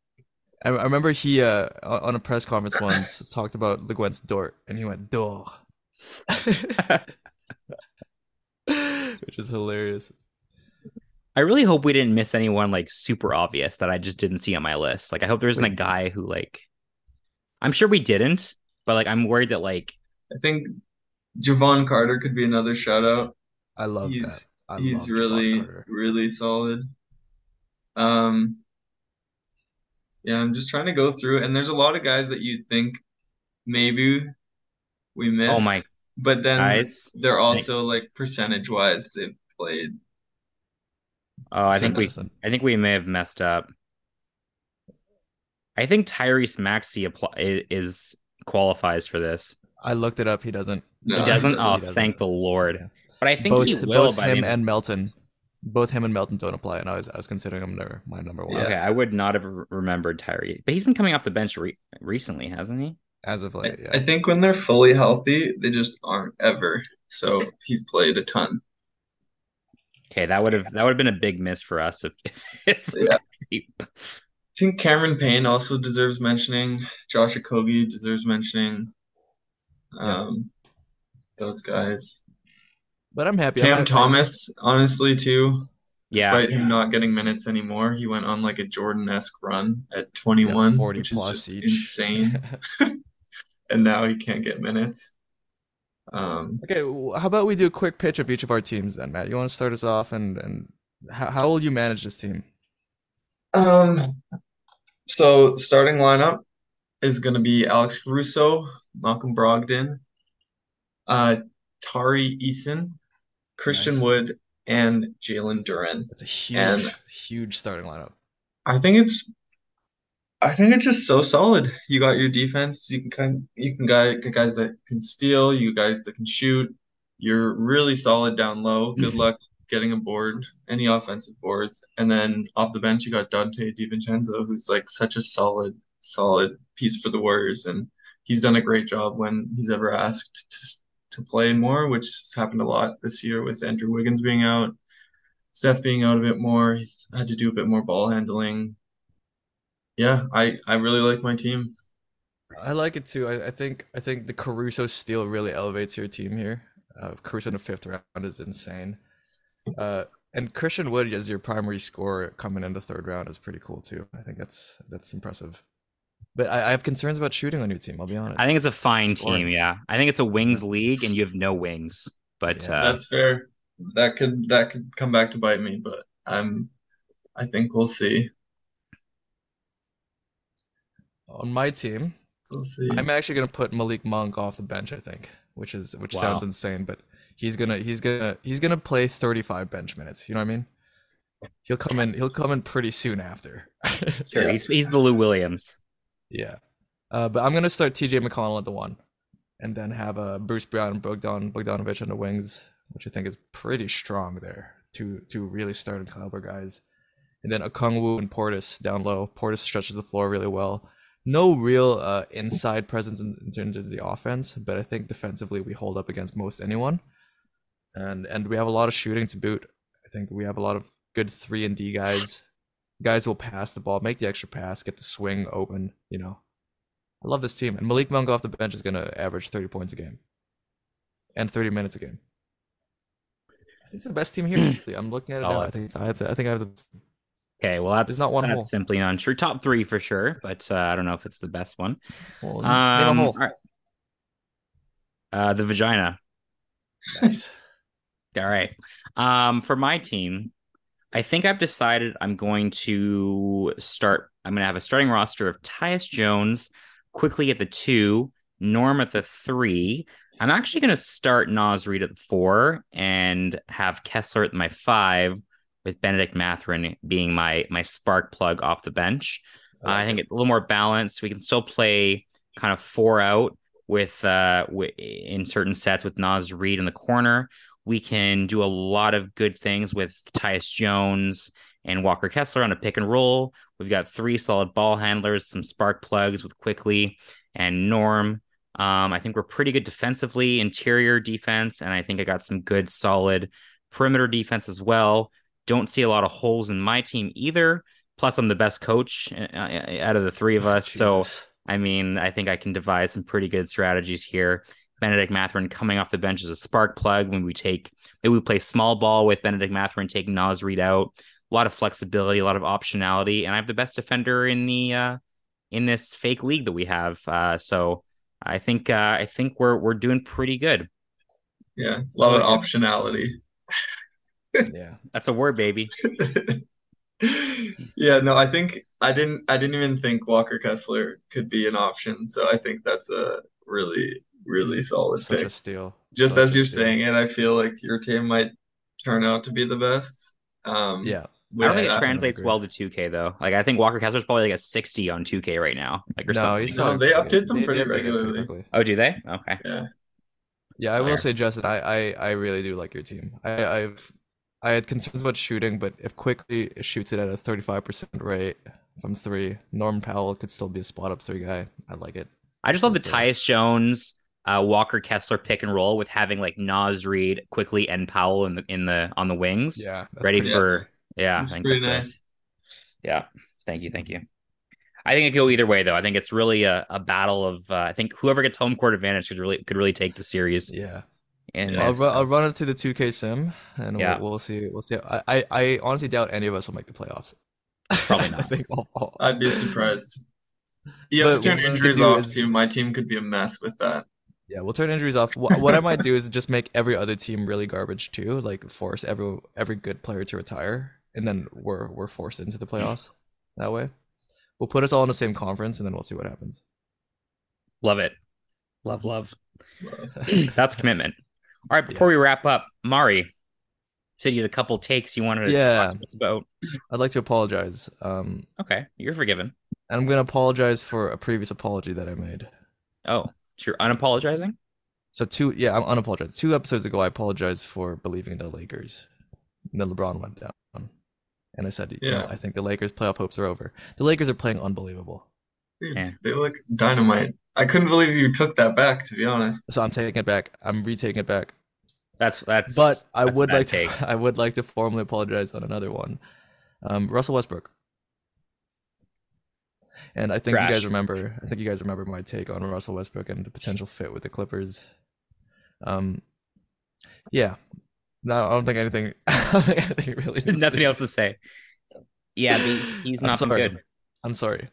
I, I remember he uh, on a press conference once talked about Le Gwent's Dort, and he went Dor, which is hilarious. I really hope we didn't miss anyone like super obvious that I just didn't see on my list. Like, I hope there isn't a guy who like, I'm sure we didn't, but like, I'm worried that like, I think Javon Carter could be another shout out. I love he's, that. I he's love really, really solid. Um, yeah, I'm just trying to go through, and there's a lot of guys that you think maybe we missed. Oh my! But then guys, they're also like percentage wise they've played. Oh, I think we I think we may have messed up. I think Tyrese Maxey apply, is qualifies for this. I looked it up. He doesn't. No, he doesn't? He oh, doesn't. Thank the Lord. Yeah. But I think both, he will. Both by him the... and Melton. Both him and Melton don't apply, and I was I was considering him their, my number one. Yeah. Okay, I would not have remembered Tyrese. But he's been coming off the bench re- recently, hasn't he? As of late, I, yeah. I think when they're fully healthy, they just aren't ever. So he's played a ton. Okay, that would have that would have been a big miss for us if. if, if yeah. I think Cameron Payne also deserves mentioning. Josh Okogie deserves mentioning. Um, yeah. Those guys. But I'm happy. Cam I'm happy. Thomas, honestly, too. Yeah. Despite yeah. him not getting minutes anymore, he went on like a Jordan-esque run at twenty-one, yeah, forty which is just each. insane. And now he can't get minutes. Um, okay, how about we do a quick pitch of each of our teams then, Matt? You want to start us off, and and how, how will you manage this team? Um, so starting lineup is going to be Alex Caruso, Malcolm Brogdon, uh, Tari Eason, Christian nice. Wood, and Jalen Duren. That's a huge, and huge starting lineup. I think it's I think it's just so solid. You got your defense. You can kind of, you can guy guys that can steal. You guys that can shoot. You're really solid down low. Good mm-hmm. luck getting a board, any offensive boards. And then off the bench, you got Dante DiVincenzo, who's like such a solid, solid piece for the Warriors, and he's done a great job when he's ever asked to, to play more, which has happened a lot this year with Andrew Wiggins being out, Steph being out a bit more. He's had to do a bit more ball handling. Yeah, I, I really like my team. I like it too. I, I think I think the Caruso steal really elevates your team here. Uh, Caruso in the fifth round is insane. Uh, and Christian Wood as your primary scorer coming in the third round is pretty cool too. I think that's that's impressive. But I, I have concerns about shooting on your team, I'll be honest. I think it's a fine it's team, yeah. I think it's a wings league and you have no wings. But yeah, uh, that's fair. That could that could come back to bite me, but I'm I think we'll see. On my team, we'll see. I'm actually gonna put Malik Monk off the bench, I think, which is which wow. sounds insane, but He's gonna, he's gonna, he's gonna play thirty-five bench minutes. You know what I mean? He'll come in, he'll come in pretty soon after. Sure, yeah. he's he's the Lou Williams. Yeah, uh, but I'm gonna start T J McConnell at the one, and then have a uh, Bruce Brown and Bogdan Bogdanović on the wings, which I think is pretty strong there. Two two really starting caliber guys, and then Okongwu and Portis down low. Portis stretches the floor really well. No real uh, inside presence in, in terms of the offense, but I think defensively we hold up against most anyone. And and we have a lot of shooting to boot. I think we have a lot of good three and D guys. Guys will pass the ball, make the extra pass, get the swing open. You know, I love this team. And Malik Monk off the bench is going to average thirty points a game, and thirty minutes a game. I think it's the best team here. I'm looking at Solid. it now. I think it's, I, have the, I think I have the. Okay, well that's not one that's hole. simply not true. Top three for sure, but uh, I don't know if it's the best one. Well, um, all right. uh, the vagina. Nice. All right. Um, for my team, I think I've decided I'm going to start. I'm going to have a starting roster of Tyus Jones quickly at the two, Norm at the three. I'm actually going to start Naz Reid at the four and have Kessler at my five, with Benedict Mathurin being my my spark plug off the bench. Okay. Uh, I think it's a little more balanced. We can still play kind of four out with uh w- in certain sets with Naz Reid in the corner. We can do a lot of good things with Tyus Jones and Walker Kessler on a pick and roll. We've got three solid ball handlers, some spark plugs with Quickly and Norm. Um, I think we're pretty good defensively, interior defense, and I think I got some good, solid perimeter defense as well. Don't see a lot of holes in my team either. Plus, I'm the best coach out of the three of us. Oh, so, I mean, I think I can devise some pretty good strategies here. Benedict Mathurin coming off the bench as a spark plug. When we take, maybe we play small ball with Benedict Mathurin taking Naz Reid out. A lot of flexibility, a lot of optionality, and I have the best defender in the uh, in this fake league that we have. Uh, so I think uh, I think we're we're doing pretty good. Yeah, love it. Optionality. Yeah, that's a word, baby. Yeah, no, I think I didn't I didn't even think Walker Kessler could be an option. So I think that's a really really solid Such pick. A steal. Just Such as you're steal. saying it, I feel like your team might turn out to be the best. Um, yeah, I don't think it I translates well to two K though. Like I think Walker Kessler's probably like a sixty on two K right now. Like or no, something. He's no, they update them they, pretty they regularly. Pretty oh, do they? Okay. Yeah. Yeah, I Fair. will say, Justin, I, I I really do like your team. I I've I had concerns about shooting, but if Quickly shoots it at a thirty-five percent rate from three, Norman Powell could still be a spot up three guy. I like it. I just love the Tyus Jones, uh, Walker Kessler pick and roll with having like Naz Reid, Quickly, and Powell in the in the on the wings. Yeah, ready for nice. yeah. That's I think that's nice. it. Yeah, thank you, thank you. I think it could go either way though. I think it's really a, a battle of. Uh, I think whoever gets home court advantage could really could really take the series. Yeah, and I'll, ru- I'll run it through the two K sim, and yeah. we'll, we'll see. We'll see. I, I I honestly doubt any of us will make the playoffs. Probably not. I think all, all... I'd be surprised. You have but to turn injuries off is, too. My team could be a mess with that. Yeah, we'll turn injuries off. What, what I might do is just make every other team really garbage too, like force every every good player to retire, and then we're we're forced into the playoffs that way. We'll put us all in the same conference, and then we'll see what happens. Love it, love, love. That's commitment. All right, before yeah. we wrap up, Mari, you said you had a couple takes you wanted to yeah. talk to us about. I'd like to apologize. Um, okay, you're forgiven. And I'm going to apologize for a previous apology that I made. Oh, you're unapologizing? So two, yeah, I'm unapologizing. Two episodes ago, I apologized for believing the Lakers. And then LeBron went down. And I said, yeah, you know, I think the Lakers' playoff hopes are over. The Lakers are playing unbelievable. Dude, yeah. They look dynamite. I couldn't believe you took that back, to be honest. So I'm taking it back. I'm retaking it back. That's that's. But I that's would like take. to. I would like to formally apologize on another one. Um, Russell Westbrook. And I think Trash. you guys remember. I think you guys remember my take on Russell Westbrook and the potential fit with the Clippers. Um, yeah. No, I don't think anything. I don't think anything really. Needs Nothing to else to say. Yeah, the, he's not good. I'm sorry.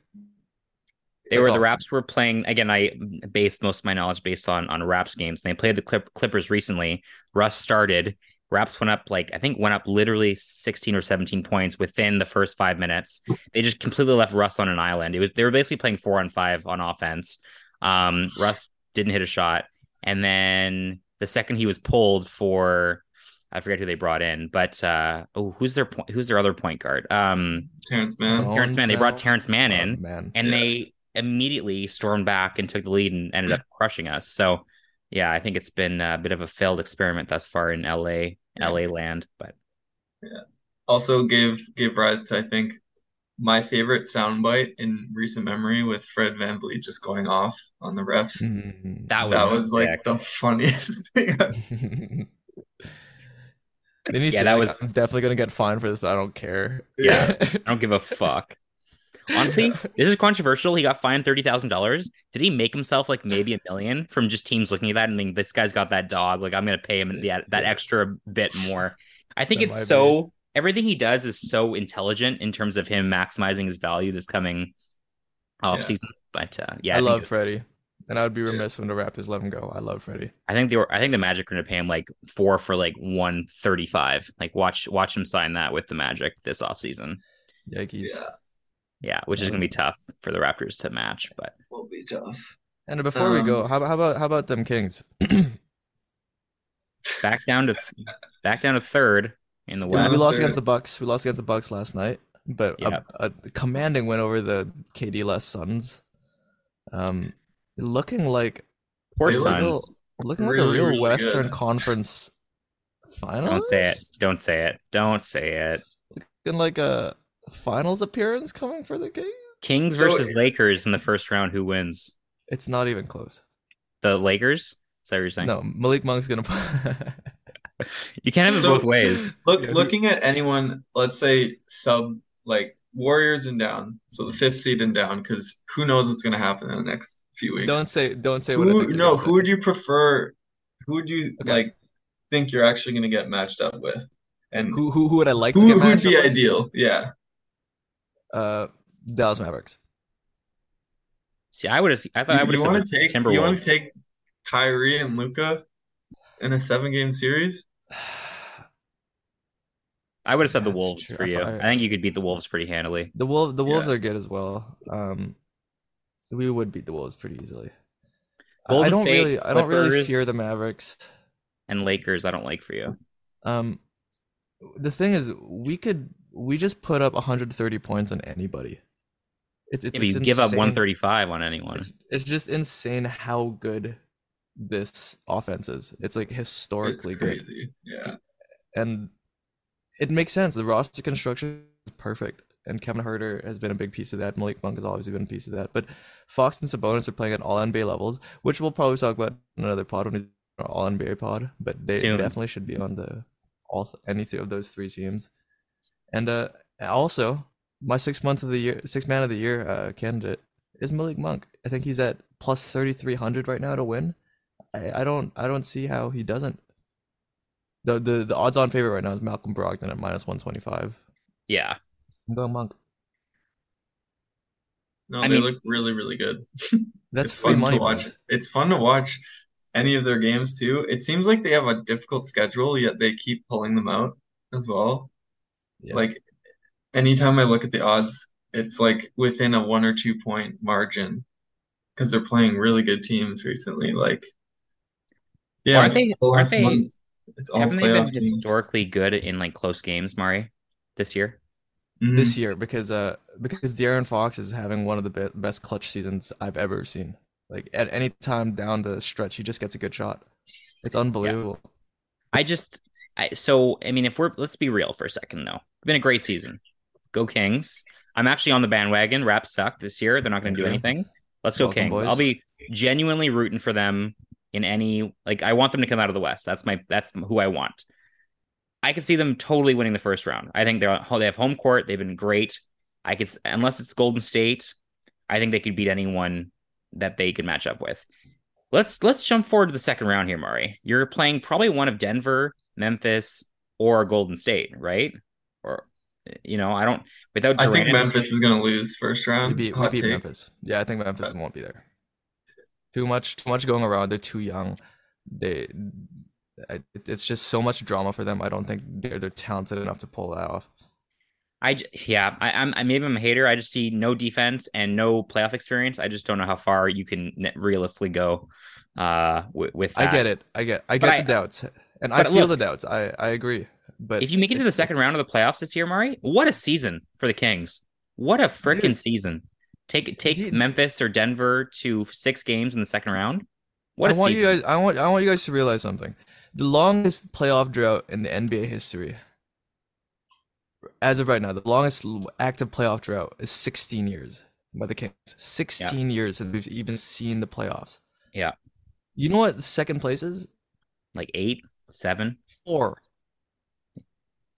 They That's were the Raps were playing again. I based most of my knowledge based on on Raps games. And they played the Clip, Clippers recently. Russ started. Raps went up like I think went up literally sixteen or seventeen points within the first five minutes. They just completely left Russ on an island. It was they were basically playing four on five on offense. Um, Russ didn't hit a shot, and then the second he was pulled for, I forget who they brought in, but uh, oh, who's their point? Who's their other point guard? Um, Terrence Mann. Terrence Mann. They brought Terrence Mann in, oh, man. and yeah. they. immediately stormed back and took the lead and ended up crushing us. So yeah, I think it's been a bit of a failed experiment thus far in L A, yeah. L A land, but yeah. Also gave, gave rise to, I think, my favorite soundbite in recent memory with Fred VanVleet just going off on the refs. Mm, that was, that was like the funniest thing. Then he yeah, said, that was... I'm definitely going to get fined for this, but I don't care. Yeah. I don't give a fuck. Honestly, this is controversial. He got fined thirty thousand dollars. Did he make himself like maybe a million from just teams looking at that and being, this guy's got that dog. Like, I'm going to pay him the, that extra bit more. I think that it's so be. everything he does is so intelligent in terms of him maximizing his value this coming offseason. Yeah. But uh, yeah, I, I love Freddie. And I would be remiss when the Raptors let him go. I love Freddie. I think they were. I think the Magic are going to pay him like four for like one thirty-five. Like watch, watch him sign that with the Magic this offseason. Yikes. Yeah. Yeah, which is going to be tough for the Raptors to match, but will be tough. And before um, we go, how, how about how about them Kings? back down to back down to third in the West. Yeah, we lost third. against the Bucks. We lost against the Bucks last night, but yeah. a, a commanding win over the K D-less Suns. Um, looking like poor Suns, looking really, like a real really Western good. Conference finals. Don't say it. Don't say it. Don't say it. Looking like a. Finals appearance coming for the Kings? Kings versus so, Lakers in the first round. Who wins? It's not even close. The Lakers? Is that what you're saying? No, Malik Monk's going to... You can't have it so, both ways. Look, yeah. Looking at anyone, let's say sub, like, Warriors and down. So the fifth seed and down, because who knows what's going to happen in the next few weeks. Don't say Don't say what who, I think No, who would you prefer... Who would you, okay. like, think you're actually going to get matched up with? And Who who, who would I like who, to get matched up with? Who would be ideal? With? Yeah. Uh, Dallas Mavericks. See, I would have. I thought I would have. You want to take? You want to take Kyrie and Luka in a seven-game series? I would have said That's the Wolves true. for you. I, I think you could beat the Wolves pretty handily. The wolf, the Wolves yeah. are good as well. Um, we would beat the Wolves pretty easily. Golden I don't State, really. I don't Clippers really fear the Mavericks and Lakers. I don't like for you. Um, the thing is, we could. We just put up one hundred thirty points on anybody. It's, it's, yeah, you it's give up one thirty-five on anyone. It's, it's just insane how good this offense is. It's like historically it's crazy. good. Yeah, and it makes sense. The roster construction is perfect, and Kevin Huerter has been a big piece of that. Malik Monk has obviously been a piece of that. But Fox and Sabonis are playing at all N B A levels, which we'll probably talk about in another pod when it's an all N B A pod. But they Soon. definitely should be on the all any of those three teams. And uh, also, my sixth month of the year, sixth man of the year uh, candidate is Malik Monk. I think he's at plus thirty three hundred right now to win. I, I don't, I don't see how he doesn't. the the The odds on favorite right now is Malcolm Brogdon at minus one twenty five. Yeah, I'm going Monk. No, I they mean, look really, really good. That's it's free fun money. To watch. It's fun to watch any of their games too. It seems like they have a difficult schedule, yet they keep pulling them out as well. Yeah. Like anytime I look at the odds, it's like within a one or two point margin because they're playing really good teams recently. Like, yeah, aren't they, the last aren't they, month, it's all haven't they been teams. historically good in like close games, Mari, this year? mm-hmm. this year because uh because De'Aaron Fox is having one of the be- best clutch seasons I've ever seen. Like at any time down the stretch, he just gets a good shot. It's unbelievable. Yeah. I just I, so I mean, if we're let's be real for a second though, it's been a great season. Go Kings! I'm actually on the bandwagon. Raps suck this year. They're not going to do anything. Let's go Welcome Kings! Boys. I'll be genuinely rooting for them in any like. I want them to come out of the West. That's my that's who I want. I could see them totally winning the first round. I think they're they have home court. They've been great. I could unless it's Golden State. I think they could beat anyone that they could match up with. Let's let's jump forward to the second round here, Murray. You're playing probably one of Denver, Memphis, or Golden State, right? Or you know, I don't. Without, Durant, I think Memphis is going to lose first round. Maybe, maybe Memphis. Yeah, I think Memphis but. won't be there. Too much, too much going around. They're too young. They, it's just so much drama for them. I don't think they're they're talented enough to pull that off. I yeah, I, I'm I, maybe I'm a hater. I just see no defense and no playoff experience. I just don't know how far you can realistically go uh, with, with that. I get it. I get I get but the I, doubts, and I feel look, the doubts. I, I agree. But if you make it, it to the second round of the playoffs this year, Murray, what a season for the Kings! What a freaking season! Take take dude. Memphis or Denver to six games in the second round. What a I want season! You guys, I want I want you guys to realize something: the longest playoff drought in the N B A history. As of right now, the longest active playoff drought is sixteen years by the Kings. sixteen yeah. years since we've even seen the playoffs. Yeah. You know what the second place is? Like eight, seven, four.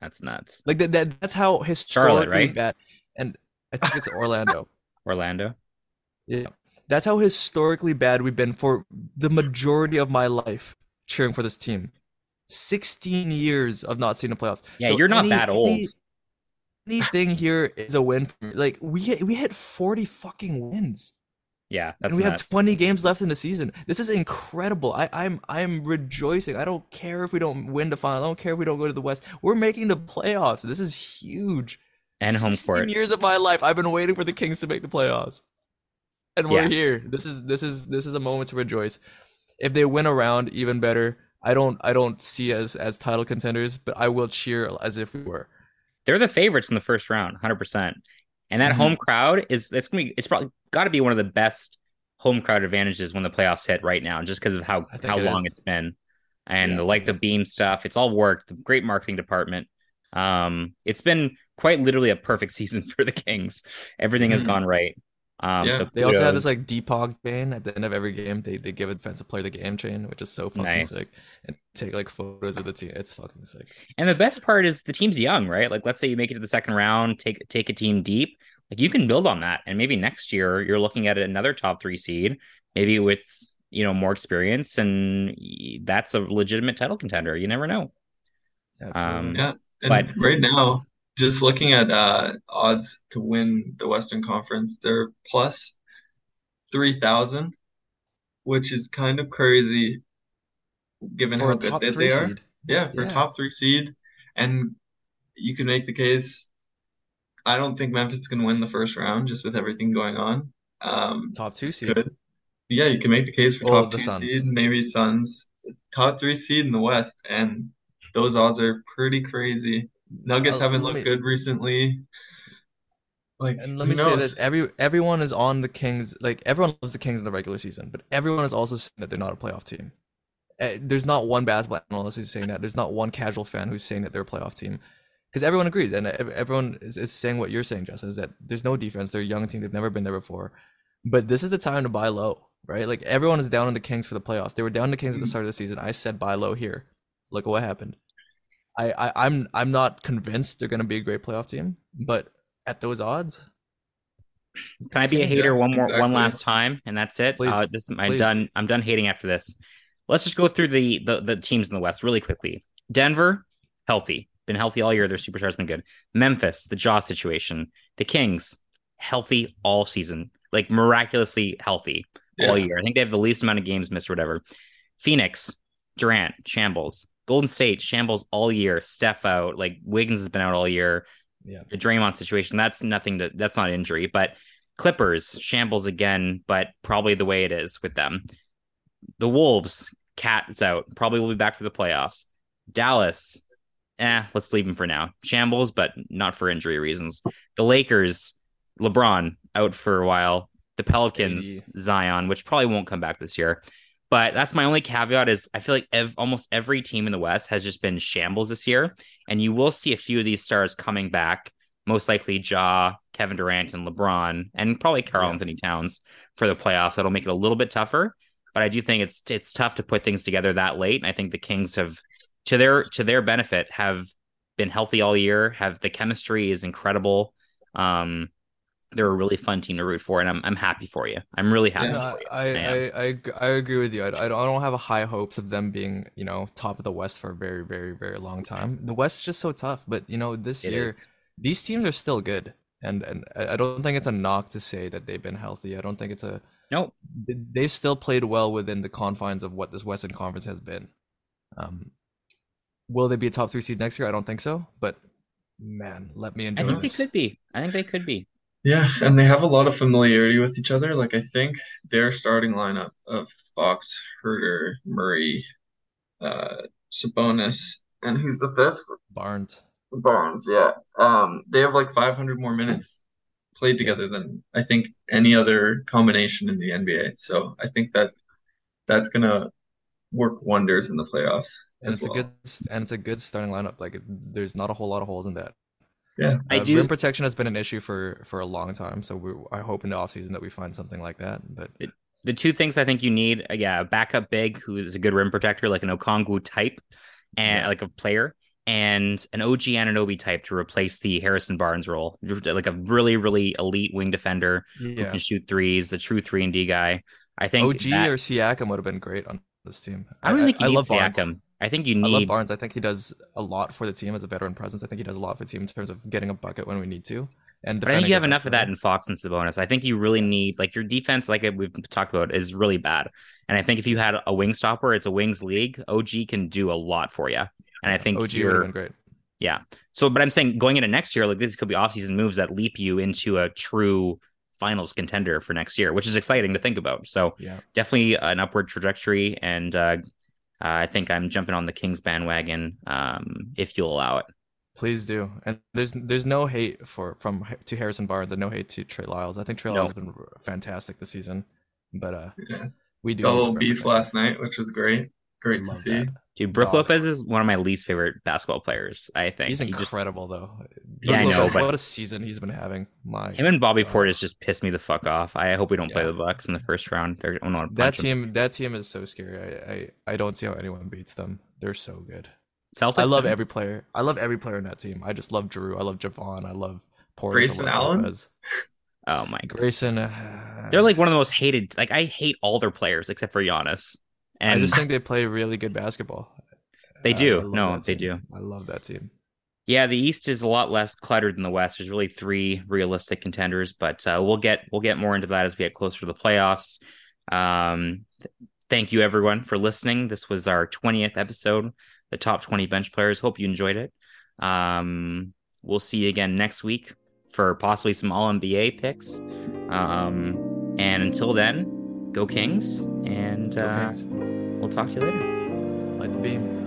That's nuts. Like that, that that's how historically Charlotte, right? bad. And I think it's Orlando. Orlando. Yeah. That's how historically bad we've been for the majority of my life cheering for this team. sixteen years of not seeing the playoffs. Yeah, so you're not any, that old. Any, Anything here is a win for me. Like we hit, we hit forty fucking wins. Yeah, that's and we nuts. have twenty games left in the season. This is incredible. I, I'm I'm rejoicing. I don't care if we don't win the final. I don't care if we don't go to the West. We're making the playoffs. This is huge. And home court. Years of my life, I've been waiting for the Kings to make the playoffs, and we're yeah. here. This is this is this is a moment to rejoice. If they win a round, even better. I don't I don't see as as title contenders, but I will cheer as if we were. They're the favorites in the first round, one hundred percent. And that mm-hmm. home crowd is it's gonna be it's probably got to be one of the best home crowd advantages when the playoffs hit right now, just because of how how it long is. it's been and yeah. the like the beam stuff. It's all worked. The great marketing department. Um, it's been quite literally a perfect season for the Kings. Everything mm-hmm. has gone right. Um, yeah. so they also have this like Depog chain at the end of every game. They they give a defensive player the game chain, which is so fucking nice. sick. And take like photos of the team. It's fucking sick. And the best part is the team's young, right? Like let's say you make it to the second round, take take a team deep. Like you can build on that, and maybe next year you're looking at another top three seed, maybe with you know more experience, and that's a legitimate title contender. You never know. Um, yeah, and but right now. Just looking at uh, odds to win the Western Conference, they're plus three thousand, which is kind of crazy given how good they are. Yeah, for a top three seed. And you can make the case. I don't think Memphis can win the first round just with everything going on. Um, top two seed. Could. Yeah, you can make the case for top two seed, maybe Suns. Top three seed in the West. And those odds are pretty crazy. Nuggets uh, haven't looked me, good recently. Like, and let me say this: every everyone is on the Kings. Like everyone loves the Kings in the regular season, but everyone is also saying that they're not a playoff team. Uh, there's not one basketball analyst who's saying that. There's not one casual fan who's saying that they're a playoff team, because everyone agrees, and everyone is, is saying what you're saying, Justin. Is that there's no defense. They're a young team. They've never been there before. But this is the time to buy low, right? Like everyone is down on the Kings for the playoffs. They were down on the Kings mm-hmm. at the start of the season. I said buy low here. Look what happened. I, I, I'm I'm not convinced they're going to be a great playoff team, but at those odds, can I be a hater yeah, one more exactly. one last time, and that's it? Please, uh, this, I'm done. I'm done hating after this. Let's just go through the, the the teams in the West really quickly. Denver, healthy, been healthy all year. Their superstar's been good. Memphis, the jaw situation. The Kings, healthy all season, like miraculously healthy yeah. all year. I think they have the least amount of games missed or whatever. Phoenix, Durant, shambles. Golden State shambles all year. Steph out. Like Wiggins has been out all year. Yeah. The Draymond situation. That's nothing to, that's not injury, but Clippers shambles again, but probably the way it is with them. The Wolves, Cat's out. Probably will be back for the playoffs. Dallas eh, let's leave him for now. Shambles, but not for injury reasons. The Lakers, LeBron out for a while. The Pelicans, hey. Zion, which probably won't come back this year. But that's my only caveat is I feel like ev- almost every team in the West has just been shambles this year. And you will see a few of these stars coming back, most likely Ja, Kevin Durant, and LeBron, and probably Karl yeah. Anthony Towns for the playoffs. That'll make it a little bit tougher. But I do think it's it's tough to put things together that late. And I think the Kings have, to their to their benefit, have been healthy all year. Have the chemistry is incredible. Um, they're a really fun team to root for, and I'm I'm happy for you. I'm really happy. Yeah, for you. I, I, I, I I agree with you. I, I don't have a high hopes of them being, you know, top of the West for a very very very long time. The West's just so tough, but you know this it year is. These teams are still good, and and I don't think it's a knock to say that they've been healthy. I don't think it's a no. Nope. They've still played well within the confines of what this Western Conference has been. Um, will they be a top three seed next year? I don't think so, but man, let me endure. I think this. they could be. I think they could be. Yeah, and they have a lot of familiarity with each other. Like, I think their starting lineup of Fox, Herter, Murray, uh, Sabonis, and who's the fifth? Barnes. Barnes, yeah. Um, they have like five hundred more minutes played together than I think any other combination in the N B A. So I think that that's going to work wonders in the playoffs. And it's well. a good and it's a good starting lineup. Like, there's not a whole lot of holes in that. Yeah, uh, I do. Rim protection has been an issue for, for a long time, so we I hope in the offseason that we find something like that. But it, the two things I think you need, uh, yeah, a backup big who is a good rim protector, like an Okongwu type, and yeah. like a player, and an O G Anunoby type to replace the Harrison Barnes role, like a really really elite wing defender yeah. who can shoot threes, a true three and D guy. I think O G that, or Siakam would have been great on this team. I don't I, think you I, need I love Siakam. Barnes. I think you need. I love Barnes. I think he does a lot for the team as a veteran presence. I think he does a lot for the team in terms of getting a bucket when we need to. And but I think you have enough of that in Fox and Sabonis. I think you really need, like, your defense, like we've talked about, is really bad. And I think if you had a wing stopper, it's a wings league. O G can do a lot for you. And I think O G would have been great. Yeah. So, but I'm saying going into next year, like, this could be offseason moves that leap you into a true finals contender for next year, which is exciting to think about. So, yeah. definitely an upward trajectory and. uh Uh, I think I'm jumping on the Kings bandwagon, um, if you'll allow it. Please do. And there's there's no hate for from to Harrison Barnes and no hate to Trey Lyles. I think Trey Lyles no. has been fantastic this season. But uh, yeah. we do. Got a little beef last night, which was great. Great to see. That. Dude, Brook Dog. Lopez is one of my least favorite basketball players, I think. He's he incredible, just... though. Yeah, Brook I know. Lopez, but what a season he's been having. My Him and Bobby God. Portis just pissed me the fuck off. I hope we don't yeah. play the Bucks in the first round. They're, I'm not that team them. That team is so scary. I, I, I don't see how anyone beats them. They're so good. Celtics, I love man. every player. I love every player in that team. I just love Drew. I love Javon. I love Portis. Grayson I love Allen? Lopez. Oh, my God. Grayson. Uh... They're like one of the most hated. Like, I hate all their players except for Giannis. And I just think they play really good basketball. They do. No, they do. I love that team. Yeah, the East is a lot less cluttered than the West. There's really three realistic contenders, but uh, we'll get we'll get more into that as we get closer to the playoffs. Um, th- thank you, everyone, for listening. This was our twentieth episode, the top twenty bench players. Hope you enjoyed it. Um, we'll see you again next week for possibly some All N B A picks. Um, and until then, go Kings, and uh, go Kings. We'll talk to you later. Light the beam.